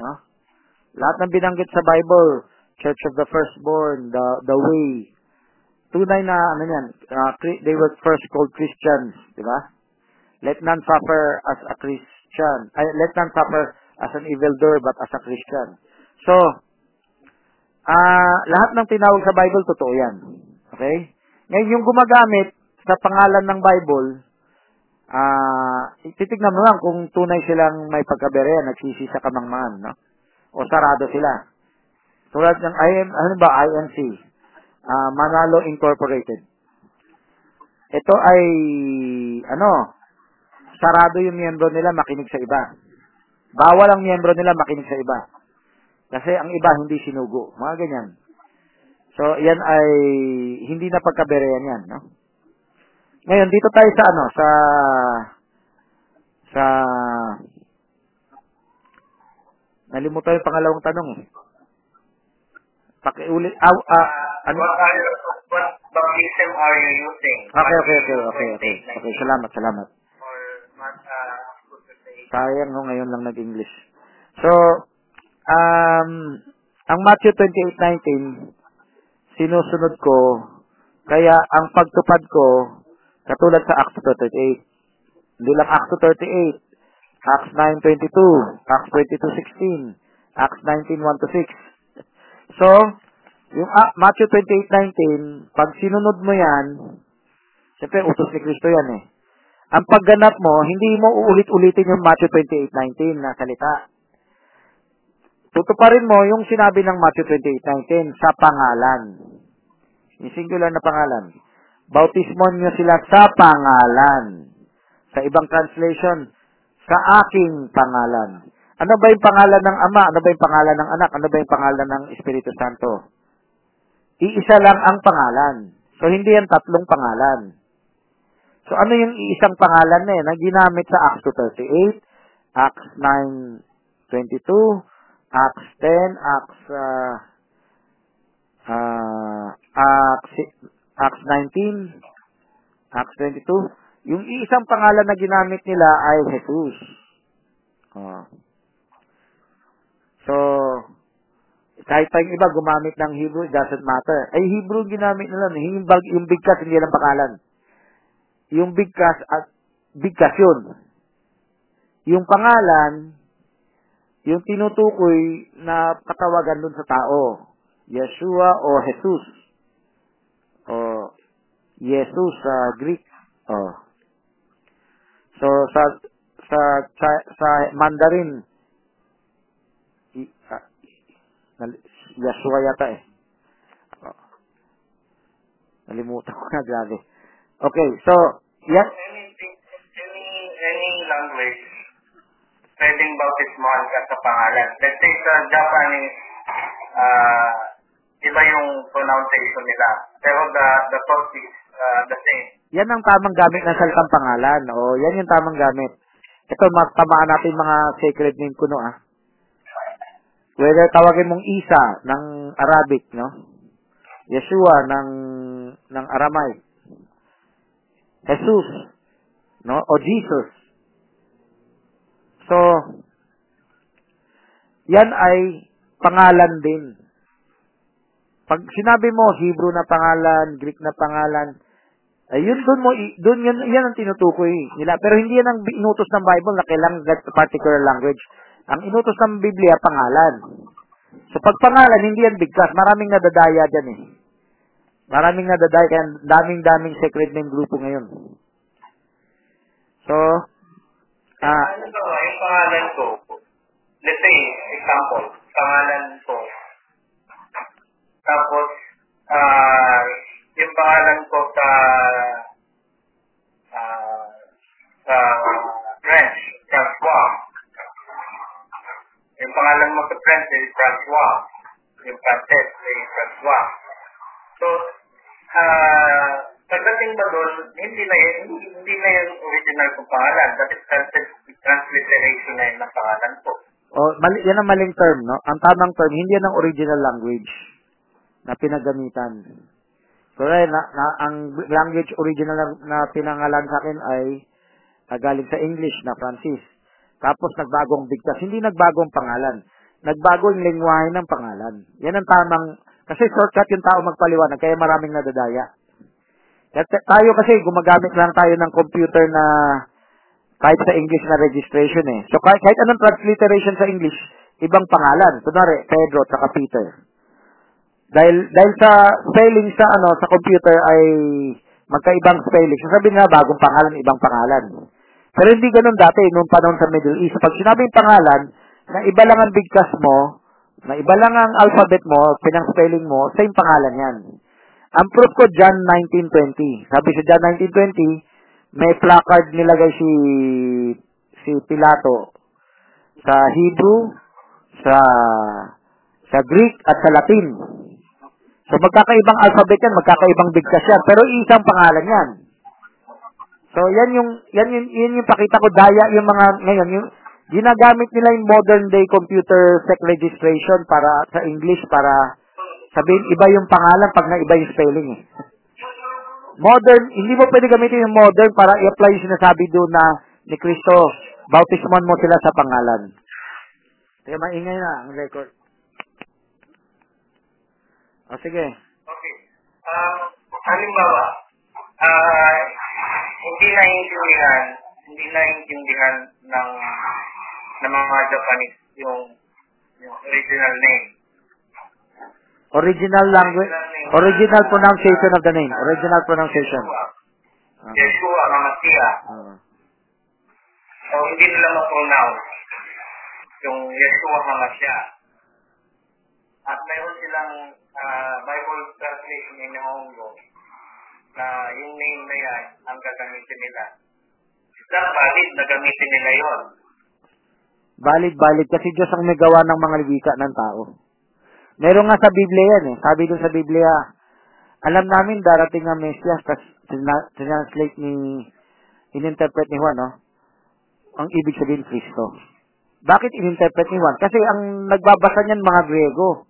No? Lahat ng binanggit sa Bible, Church of the Firstborn, the the Way, tunay na, ano yan, uh, they were first called Christians, di ba? Let none suffer as a Christian. Ay, let none suffer as an evildoer, but as a Christian. So, ah, lahat ng tinawag sa Bible, totoo yan. Okay? Ngayon, yung gumagamit sa pangalan ng Bible, uh, titignan mo lang kung tunay silang may pagka-Berean, nagsisi sa kamangmangan, no? O sarado sila. Tulad ng I M, ano ba, I N C, uh, Manalo Incorporated. Ito ay, ano, sarado yung miyembro nila makinig sa iba. Bawal ang miyembro nila makinig sa iba. Kasi ang iba hindi sinugo. Mga ganyan. So, yan ay hindi na pagka-Berean yan, no? Ngayon, dito tayo sa ano, sa sa nalimutan yung pangalawang tanong eh. Pakiulit, ah, ah, ano? What are you, what baptism are you using? Okay, okay, okay, okay, okay. Okay, salamat, salamat. Or, uh, sayang ho, ngayon lang nag-English. So, um, ang Matthew twenty-eight nineteen, sinusunod ko, kaya ang pagtupad ko, katulad sa Acts two thirty-eight. Hindi lang Acts two thirty-eight, Acts nine twenty-two, Acts twenty-two sixteen, Acts nineteen one to six. So, yung uh, Matthew twenty-eight nineteen, pag sinunod mo yan, siyempre utos ni Kristo yan eh. Ang pagganap mo, hindi mo uulit-ulitin yung Matthew twenty-eight nineteen na salita. Tutuparin mo yung sinabi ng Matthew twenty-eight nineteen sa pangalan. Yung singular na pangalan. Bautismon nyo sila sa pangalan. Sa ibang translation, sa aking pangalan. Ano ba yung pangalan ng Ama? Ano ba yung pangalan ng Anak? Ano ba yung pangalan ng Espiritu Santo? Iisa lang ang pangalan. So, hindi yan tatlong pangalan. So, ano yung iisang pangalan na eh, na ginamit sa Acts two thirty-eight, Acts nine twenty-two, Acts ten, Acts, uh, uh, Acts, Acts nineteen, Acts twenty-two. Yung iisang pangalan na ginamit nila ay Jesus. Oh. So, kahit pa yung iba gumamit ng Hebrew, it doesn't matter. Ay, Hebrew ginamit nila. Yung, yung bigkas, hindi lang pangalan. Yung bigkas at bigkas yun. Yung pangalan, yung tinutukoy na katawagan dun sa tao. Yeshua o Jesus. O Jesus sa uh, Greek. Oh. So, sa, sa, sa, sa Mandarin, uh, Yeshua yata eh. Oh. Nalimutan ko na, grabe. Okay, so, yes? Any, any, any language, pwedeng bautismohan ka sa pangalan. Let's say sa Japanese, uh, iba yung pronunciation nila. Pero the, the thought is uh, the same. Yan ang tamang gamit ng salitang pangalan. O, yan yung tamang gamit. Ito, matamaan natin mga sacred name kuno, ah. Whether tawagin mong Isa ng Arabic, no? Yeshua ng, ng Aramaic. Jesus, no? O Jesus. So, yan ay pangalan din. Pag sinabi mo, Hebrew na pangalan, Greek na pangalan, ayun, dun mo, dun yan, yan ang tinutukoy nila. Pero hindi yan ang inutos ng Bible na kailangan particular language. Ang inutos ng Biblia, pangalan. So, pag pangalan, hindi yan bigkas. Maraming nadadaya dyan eh. Maraming nadadaya, kaya daming-daming secret name grupo ngayon. So, ah... Ano ba ba yung pangalan ko? Let's say, example, pangalan ko. Tapos, ah, yung pangalan ko sa, ah, sa French, Francois. Yung pangalan mo sa French is Francois. Yung Frances is Francois. So, Uh, pagdating ba doon, hindi na yun, hindi na yung original kong pangalan. That is transliteration na yun ang pangalan po. Oh, mali, yan ang maling term, no? Ang tamang term, hindi yan ang original language na pinagamitan. So, eh, na, na, ang language original na, na pinangalan sa akin ay galing sa English na Francis. Tapos, nagbagong bigkas. Hindi nagbagong pangalan. Nagbagong lengwahe ng pangalan. Yan ang tamang. Kasi shortcut yung tao magpaliwanag, kaya maraming nadadaya. At tayo kasi, gumagamit lang tayo ng computer na kahit sa English na registration eh. So kahit, kahit anong transliteration sa English, ibang pangalan. Kunwari, Pedro at saka Peter. Dahil, dahil sa spelling sa, ano, sa computer ay magkaibang spelling. So sabi nga, bagong pangalan, ibang pangalan. Pero hindi ganun dati, noong panahon sa Middle East. Pag sinabing pangalan, na iba lang ang bigkas mo, na iba lang ang alphabet mo, pinang-spelling mo, same pangalan yan. Ang proof ko, John nineteen twenty. Sabi sa John nineteen twenty, may placard nilagay si si Pilato sa Hebrew, sa sa Greek, at sa Latin. So, magkakaibang alphabet yan, magkakaibang bigkas yan, pero isang pangalan yan. So, yan yung, yan yung, yan yung pakita ko, daya yung mga, ngayon, yung, ginagamit nila yung modern-day computer sec registration para sa English para sabihin iba yung pangalan pag naiba yung spelling. Eh. Modern, hindi mo pwede gamitin yung modern para i-apply yung sinasabi doon na ni Kristo, bautismon mo sila sa pangalan. Teka, maingay na ang record. O, sige. Okay. Uh, halimbawa, uh, hindi naiintindihan, hindi naiintindihan ng ng mga Japanese yung, yung original name. Original language, original, name, original pronunciation uh, of the name, original pronunciation. uh-huh. Yeshua na Messiah. Uh-huh. So, hindi nila ma-pronounce yung Yeshua na Messiah. At mayroon silang uh, Bible translation in Honggo na yung name na yan ang gagamitin nila. Dapat na gamitin nila yon. Balik-balik kasi Diyos ang may gawa ng mga wika ng tao. Meron nga sa Biblia yan eh. Sabi doon sa Biblia, alam namin darating ang Mesiyas, tapos translate ni, ininterpret ni Juan, no? Ang ibig sabihin, Kristo. Bakit ininterpret ni Juan? Kasi ang nagbabasa niyan, mga Grego.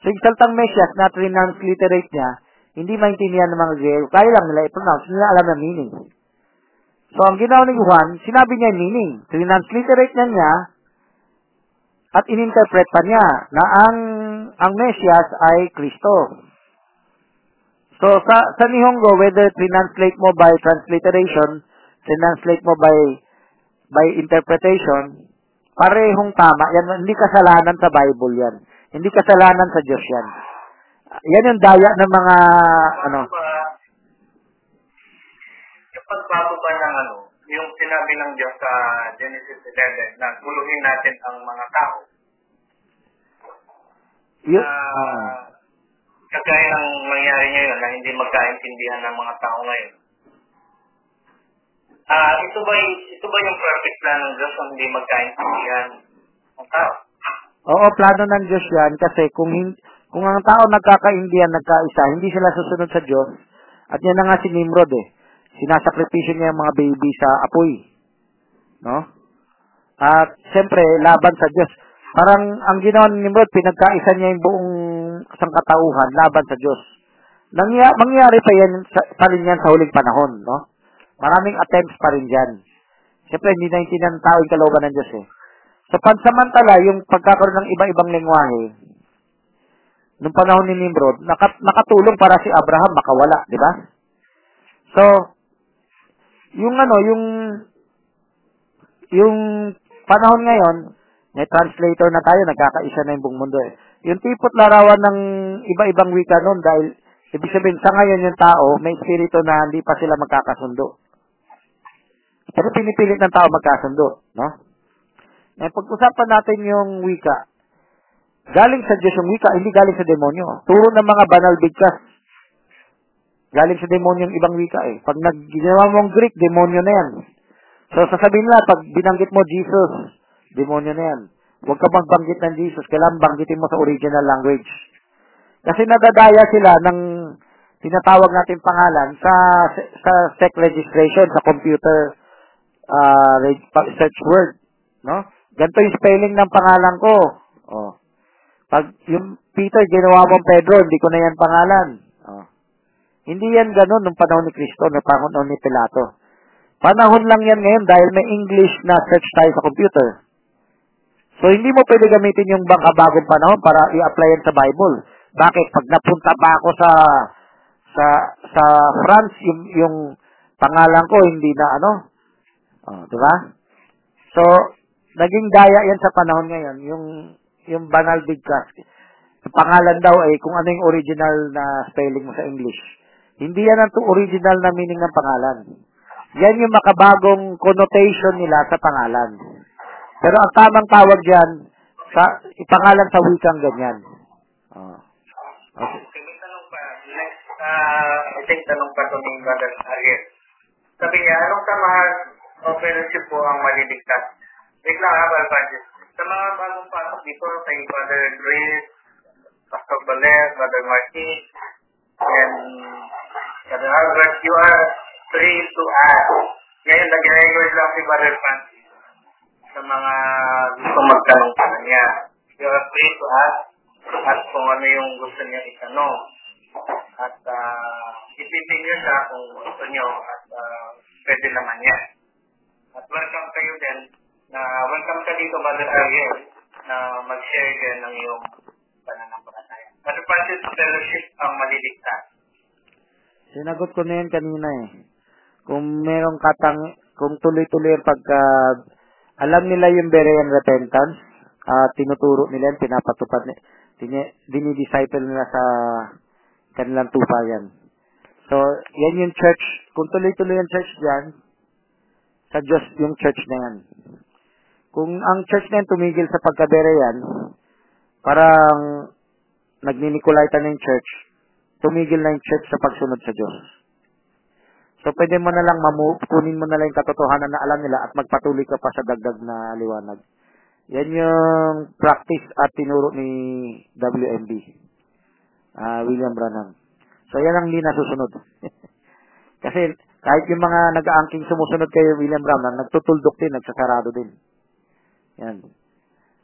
So, yung salitang Mesiyas na transliterate niya, hindi maintindihan ng mga Grego. Kaya lang nila i-pronounce, nila alam ang meaning. So, ang ginawa ni Juan, sinabi niya yung meaning. Transliterate niya niya at ininterpret pa niya na ang ang Mesiyas ay Kristo. So, sa, sa Nihongo, whether translate mo by transliteration, translate mo by by interpretation, parehong tama. Yan, hindi kasalanan sa Bible yan. Hindi kasalanan sa Diyos yan. Yan yung daya ng mga ano. Pagbago ba ng ano, yung sinabi ng Diyos sa Genesis eleven na guluhin natin ang mga tao? Yes. Uh, kagaya ng mangyari ngayon na hindi magkaintindihan ng mga tao ngayon. Uh, ito, ba, ito ba yung perfect plan ng Diyos kung hindi magkaintindihan ng tao? Oo, plano ng Diyos yan kasi kung, kung ang tao nagkakaindihan, nagkaisa, hindi sila susunod sa Diyos. At yan na nga si Nimrod eh. Sinasakripisyon niya yung mga baby sa apoy. No? At, siyempre, laban sa Diyos. Parang, ang ginawa ni Nimrod, pinagkaisan niya yung buong sangkatauhan, laban sa Diyos. Nangya, mangyari pa yan, sa, pa rin yan sa huling panahon, no? Maraming attempts pa rin dyan. Siyempre, hindi na yung tinatao yung kalooban ng Diyos, eh. So, pansamantala, yung pagkakaroon ng iba-ibang lengwahe, nung panahon ni Nimrod, nakat, nakatulong para si Abraham makawala, di ba? So, yung ano, yung yung panahon ngayon, may translator na tayo, nagkakaisa na yung buong mundo eh. Yung tipot larawan ng iba-ibang wika noon dahil, ibig sabihin, sa ngayon yung tao, may espiritu na hindi pa sila magkakasundo. Pero pinipilit ng tao magkasundo, no? Ngayon, pag-usapan natin yung wika. Galing sa Diyos yung wika, hindi galing sa demonyo. Turo ng mga banal bigkas. Galing sa demonyo yung ibang wika eh. Pag nag-ginawa mong Greek, demonyo na yan. So, sasabihin nila, pag binanggit mo Jesus, demonyo na yan. Huwag ka magbanggit ng Jesus. Kailangan banggitin mo sa original language. Kasi nadadaya sila ng tinatawag natin pangalan sa sa sec registration, sa computer uh, search word. No? Ganito yung spelling ng pangalan ko. Oh. Pag yung Peter, ginawa mong Pedro, hindi ko na yan pangalan. Oh. Hindi yan ganun nung panahon ni Kristo, nung panahon ni Pilato. Panahon lang yan ngayon dahil may English na search tayo sa computer. So, hindi mo pwede gamitin yung bagong panahon para i-apply yan sa Bible. Bakit? Pag napunta pa ako sa sa sa France, yung, yung pangalan ko, hindi na ano. Oh, di ba? So, naging daya yan sa panahon ngayon. Yung, yung banal bigkas. Pangalan daw ay eh, kung ano yung original na spelling mo sa English. Hindi yan ang original na meaning ng pangalan. Yan yung makabagong connotation nila sa pangalan. Pero ang tamang tawag dyan, sa, ipangalan sa wikang ganyan. Oh. Okay. Sige, tanong pa. Next, uh, isang tanong pa kung yung brother Ariel. Sabi niya, anong samahan o fellowship po ang maliligtas? Wait lang ha, Balpanjis. Sa mga bagong pasok dito, sa yung brother Grace, Pastor Baler, brother Martin, and Brother Albert, you are free to ask. Ngayon, nag-record lang si Brother Francis sa mga gusto magtanong pa niya. You are free to ask at kung ano yung gusto niya itanong. At uh, ipitin niyo siya kung gusto niyo at uh, pwede naman niya. At welcome kayo din. Na welcome ka dito, Brother Ariel, na mag-share din ng iyong pananampalataya. Brother Francis, fellowship ang maliligtas. Sinagot ko na yan kanina eh. Kung merong katang, kung tuloy-tuloy yung pagka, alam nila yung Berean repentance, uh, tinuturo nila yan, pinapatupad, din, dinidisciple nila sa kanilang tupa yan. So, yan yung church. Kung tuloy-tuloy yung church dyan, sa Diyos yung church na yan. Kung ang church na yan tumigil sa pagka-Berean, parang nagni-Nicolaita na yung church, tumigil na yung church sa pagsunod sa Diyos. So, pwede mo na lang mamove, kunin mo na lang yung katotohanan na alam nila at magpatuloy ka pa sa dagdag na liwanag. Yan yung practice at tinuro ni W M B, uh, William Branham. So, yan ang hindi nasusunod. Kasi, kahit yung mga nag-aangking sumusunod kay William Branham, nagtutuldok din, nagsasarado din. Yan.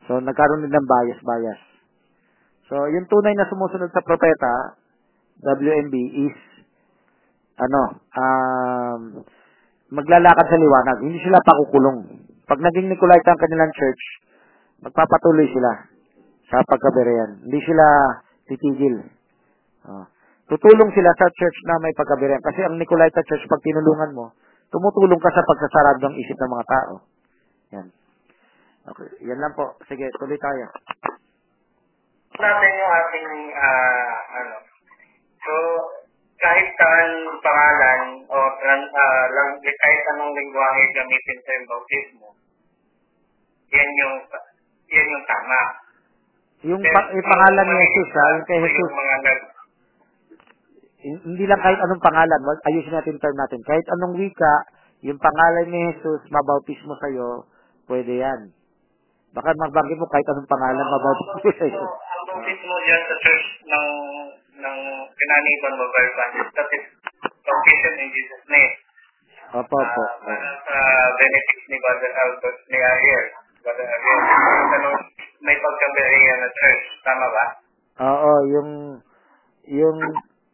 So, nagkaroon din ng bias-bias. So, yung tunay na sumusunod sa propeta, W M B, is, ano, um, maglalakad sa liwanag. Hindi sila pakukulong. Pag naging Nicolaita ang kanilang church, magpapatuloy sila sa pagka-Berean. Hindi sila titigil. Oh. Tutulong sila sa church na may pagka-Berean. Kasi ang Nicolaita church, pag tinulungan mo, tumutulong ka sa pagsasarad ng isip ng mga tao. Yan. Okay. Yan lang po. Sige, tuloy tayo. Natin yung ating, uh, ano, so, kahit saan pangalan o uh, lang, kahit anong lingwahe gamitin sa bautismo, yan yung, yan yung tama. Yung pa- pangalan ni Jesus, ha? Yung kay Jesus. Yung mga nag- hindi lang kahit anong pangalan, ayusin natin term natin. Kahit anong wika, yung pangalan ni Jesus, mabautismo sa'yo, pwede yan. Baka magbanggit mo kahit anong pangalan, so, mabautismo sa'yo. So, ang bautismo dyan sa church ng ng pinaniban mo, Barbandes, that is baptism in Jesus' name. Opo, opo. Uh, para sa benefits ni Brother Albert, ni Ariel. Brother Ariel, may pagka-Berean na church, tama ba? Oo, yung yung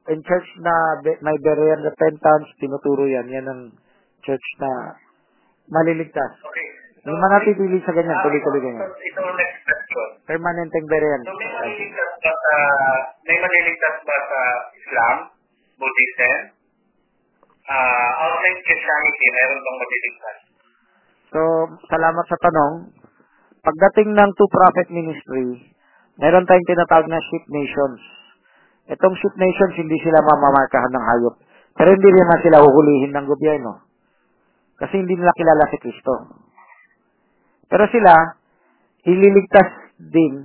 in church na may Berean repentance, tinuturo yan. Yan ang church na maliligtas. Okay. So, yung mga titili sa ganyan, uh, tuloy-tuloy ganyan. So, ito ang next question. Permanenteng Berean. So, may maliligtas ba sa, may maliligtas ba sa Islam, Buddhism, uh, outright Christianity, meron bang maliligtas? So, salamat sa tanong. Pagdating ng Two Prophet Ministry, meron tayong tinatawag na Six Nations. Itong Six Nations, hindi sila mamamarkahan ng hayop. Pero hindi rin na sila huhulihin ng gobyerno. Kasi hindi nila kilala si Kristo. Pero sila, ililigtas din,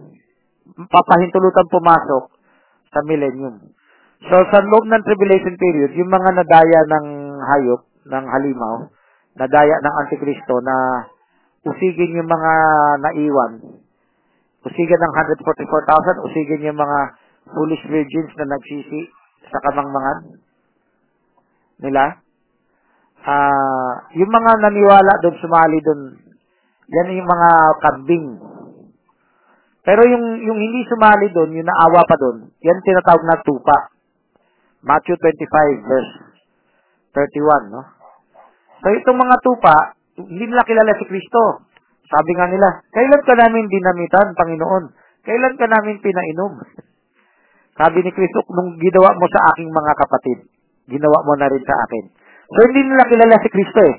papahintulutan pumasok sa millennium. So, sa loob ng tribulation period, yung mga nadaya ng hayop, ng halimaw, nadaya ng Antikristo na usigin yung mga naiwan, usigin ng one hundred forty-four thousand, usigin yung mga foolish virgins na nagsisi sa kamangmangan nila. Uh, yung mga naniwala doon, sumali doon, yan yung mga kambing. Pero yung yung hindi sumali doon, yung naawa pa doon, yan tinatawag na tupa. Matthew twenty-five, verse thirty-one, no? So, itong mga tupa, hindi nila kilala si Kristo. Sabi nga nila, kailan ka namin dinamitan, Panginoon? Kailan ka namin pinainom? Sabi ni Kristo, nung ginawa mo sa aking mga kapatid, ginawa mo na rin sa akin. So, hindi nila kilala si Kristo, eh.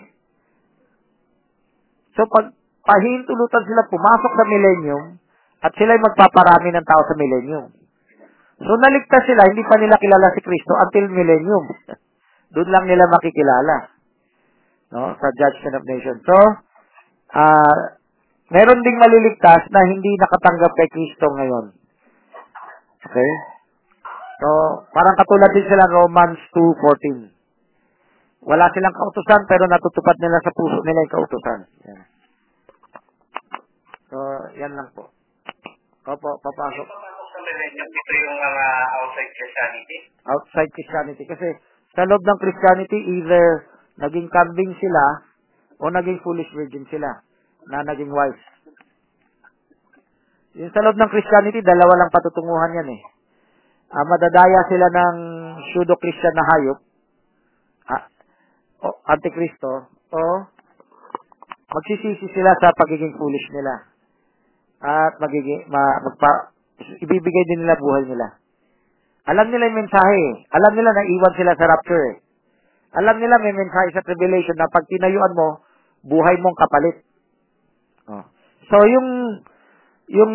So, pag pahintulutan sila pumasok sa millennium at sila'y magpaparami ng tao sa millennium. So, naligtas sila, hindi pa nila kilala si Kristo until millennium. Doon lang nila makikilala, no, sa Judgment of Nations. So, uh, meron ding maliligtas na hindi nakatanggap kay Kristo ngayon. Okay? So, parang katulad din sila Romans two fourteen. Wala silang kautusan, pero natutupad nila sa puso nila yung kautusan. Yan. So, yan lang po. Opo, papasok. Papasok sa millennium, ito yung mga outside Christianity? Outside Christianity. Kasi sa loob ng Christianity, either naging kambing sila o naging foolish virgin sila na naging wise. Yung sa loob ng Christianity, dalawa lang patutunguhan yan eh. Ah, madadaya sila ng pseudo-Christian na hayop, o Antikristo, o magsisisi sila sa pagiging foolish nila at magiging ma, magpa, ibibigay din nila buhay nila. Alam nila yung mensahe, alam nila na iwan sila sa rapture, alam nila may mensahe sa tribulation na pag tinayuan mo, buhay mong kapalit. Oh. So yung yung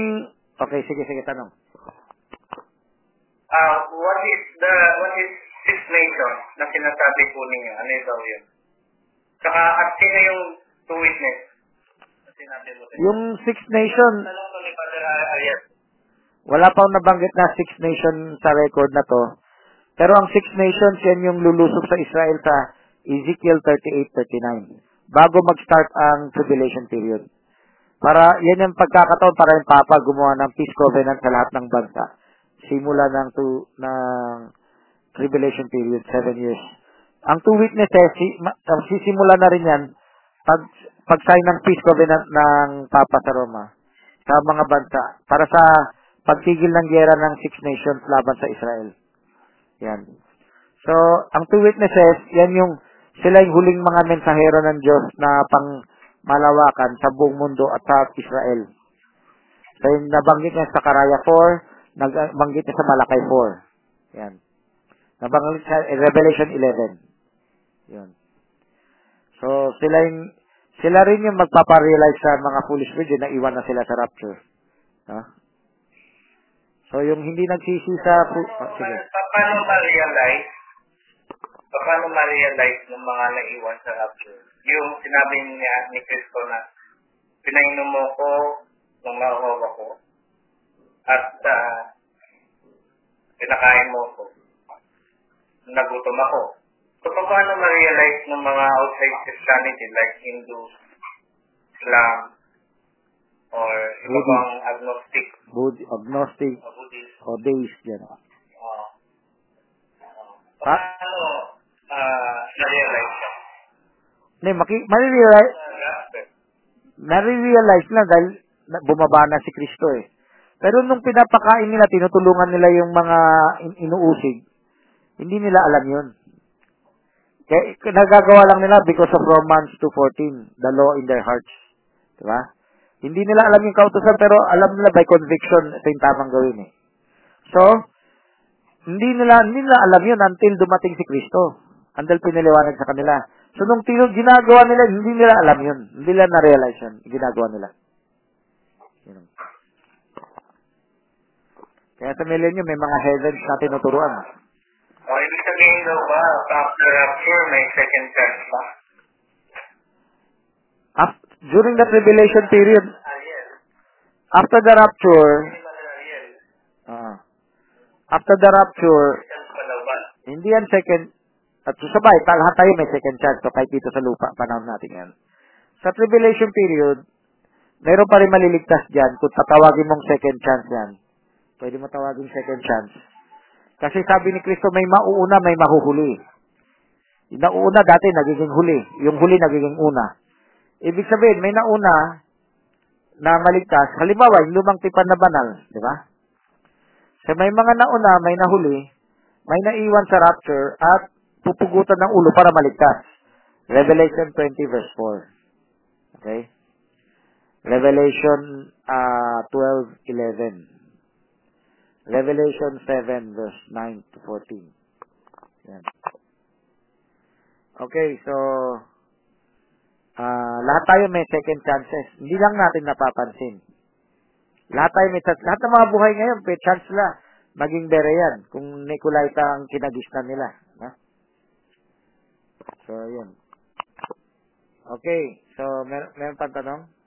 okay, sige sige tanong. Uh, what is the what is Six Nations na sinasabi po ninyo, ano yung daw yun? Saka at sino yung two witness? Sinabi mo tayo. Yung Six Nations, wala pang nabanggit na Six Nations sa record na to. Pero ang Six Nations, yan yung lulusok sa Israel sa Ezekiel thirty-eight thirty-nine. Bago mag-start ang tribulation period. Para, yan yung pagkakataon para yung Papa gumawa ng peace covenant sa lahat ng bansa. Simula ng two, ng tribulation period, seven years. Ang two witnesses, sisimula na rin yan pag, pag-sign ng peace covenant ng Papa sa Roma. Sa mga bansa. Para sa pagtigil ng giyera ng Six Nations laban sa Israel. Yan. So, ang two witnesses, yan yung, sila yung huling mga mensahero ng Diyos na pang malawakan sa buong mundo at sa Israel. So, yung nabanggit niya sa Karaya four, nabanggit niya sa Malakay four. Yan. Nabanggit sa Revelation eleven. Yan. So, sila yung, sila rin yung magpaparealize sa mga foolish virgin na iwan na sila sa rapture. Ha? So, yung hindi nagsisi sa... Oh, sige. Paano ma-realize? Paano ma-realize ng mga naiwan sa rapture? Yung sinabi niya ni Kristo na pinainom mo ko nung nahuwa ko at uh, pinakain mo ko. Nagutom ako. So, paano ma-realize ng mga outside Christianity like Hindu, Islam, or ibang agnostic? Bud- agnostic o Buddhist o deist, yan. Oo. Oh. Oh. Ha? Ano, uh, na-realize siya? Hindi, maki- ma-realize, na-realize na dahil bumaba na si Kristo eh. Pero nung pinapakain nila, tinutulungan nila yung mga in- inuusig, hindi nila alam yun. Kaya, nagagawa lang nila because of Romans two fourteen, the law in their hearts. Diba? Hindi nila alam yung kautusan, pero alam nila by conviction, ito yung tamang gawin eh. So, hindi nila, hindi nila alam yun until dumating si Kristo. Until piniliwanag sa kanila. So, nung tino, ginagawa nila, hindi nila alam yun. Hindi nila na-realize yun. Ginagawa nila. Yun. Kaya sa millennium, may mga heavens na tinuturuan. O, oh, ibig sabihin daw ba, after rapture, may second chance ba? After? During that revelation period, after the rapture, uh, after the rapture, hindi yan second, at susabay, talahat tayo may second chance, so kahit dito sa lupa, panahon natin yan. Sa tribulation period, mayroon pa rin maliligtas dyan, kung tatawagin mong second chance yan. Pwede mo tawagin second chance. Kasi sabi ni Kristo, may mauuna, may mahuhuli. Yung nauuna dati, nagiging huli. Yung huli, nagiging una. Ibig sabihin, may nauna na maligtas. Halimbawa, yung lumang tipan na banal, di ba? So, may mga nauna, may nahuli, may naiwan sa rapture, at pupugutan ng ulo para maligtas. Revelation twenty verse four. Okay? Revelation uh, twelve eleven. Revelation seven verse nine to fourteen. Yan. Okay, so... Uh, lahat tayo may second chances. Hindi lang natin napapansin. Lahat tayo may chance. Lahat ng mga buhay ngayon, may chance sila maging Berean kung Nicolaita ang kinagisnan nila. Ha? So, yun. Okay. So, mer- meron pang tanong?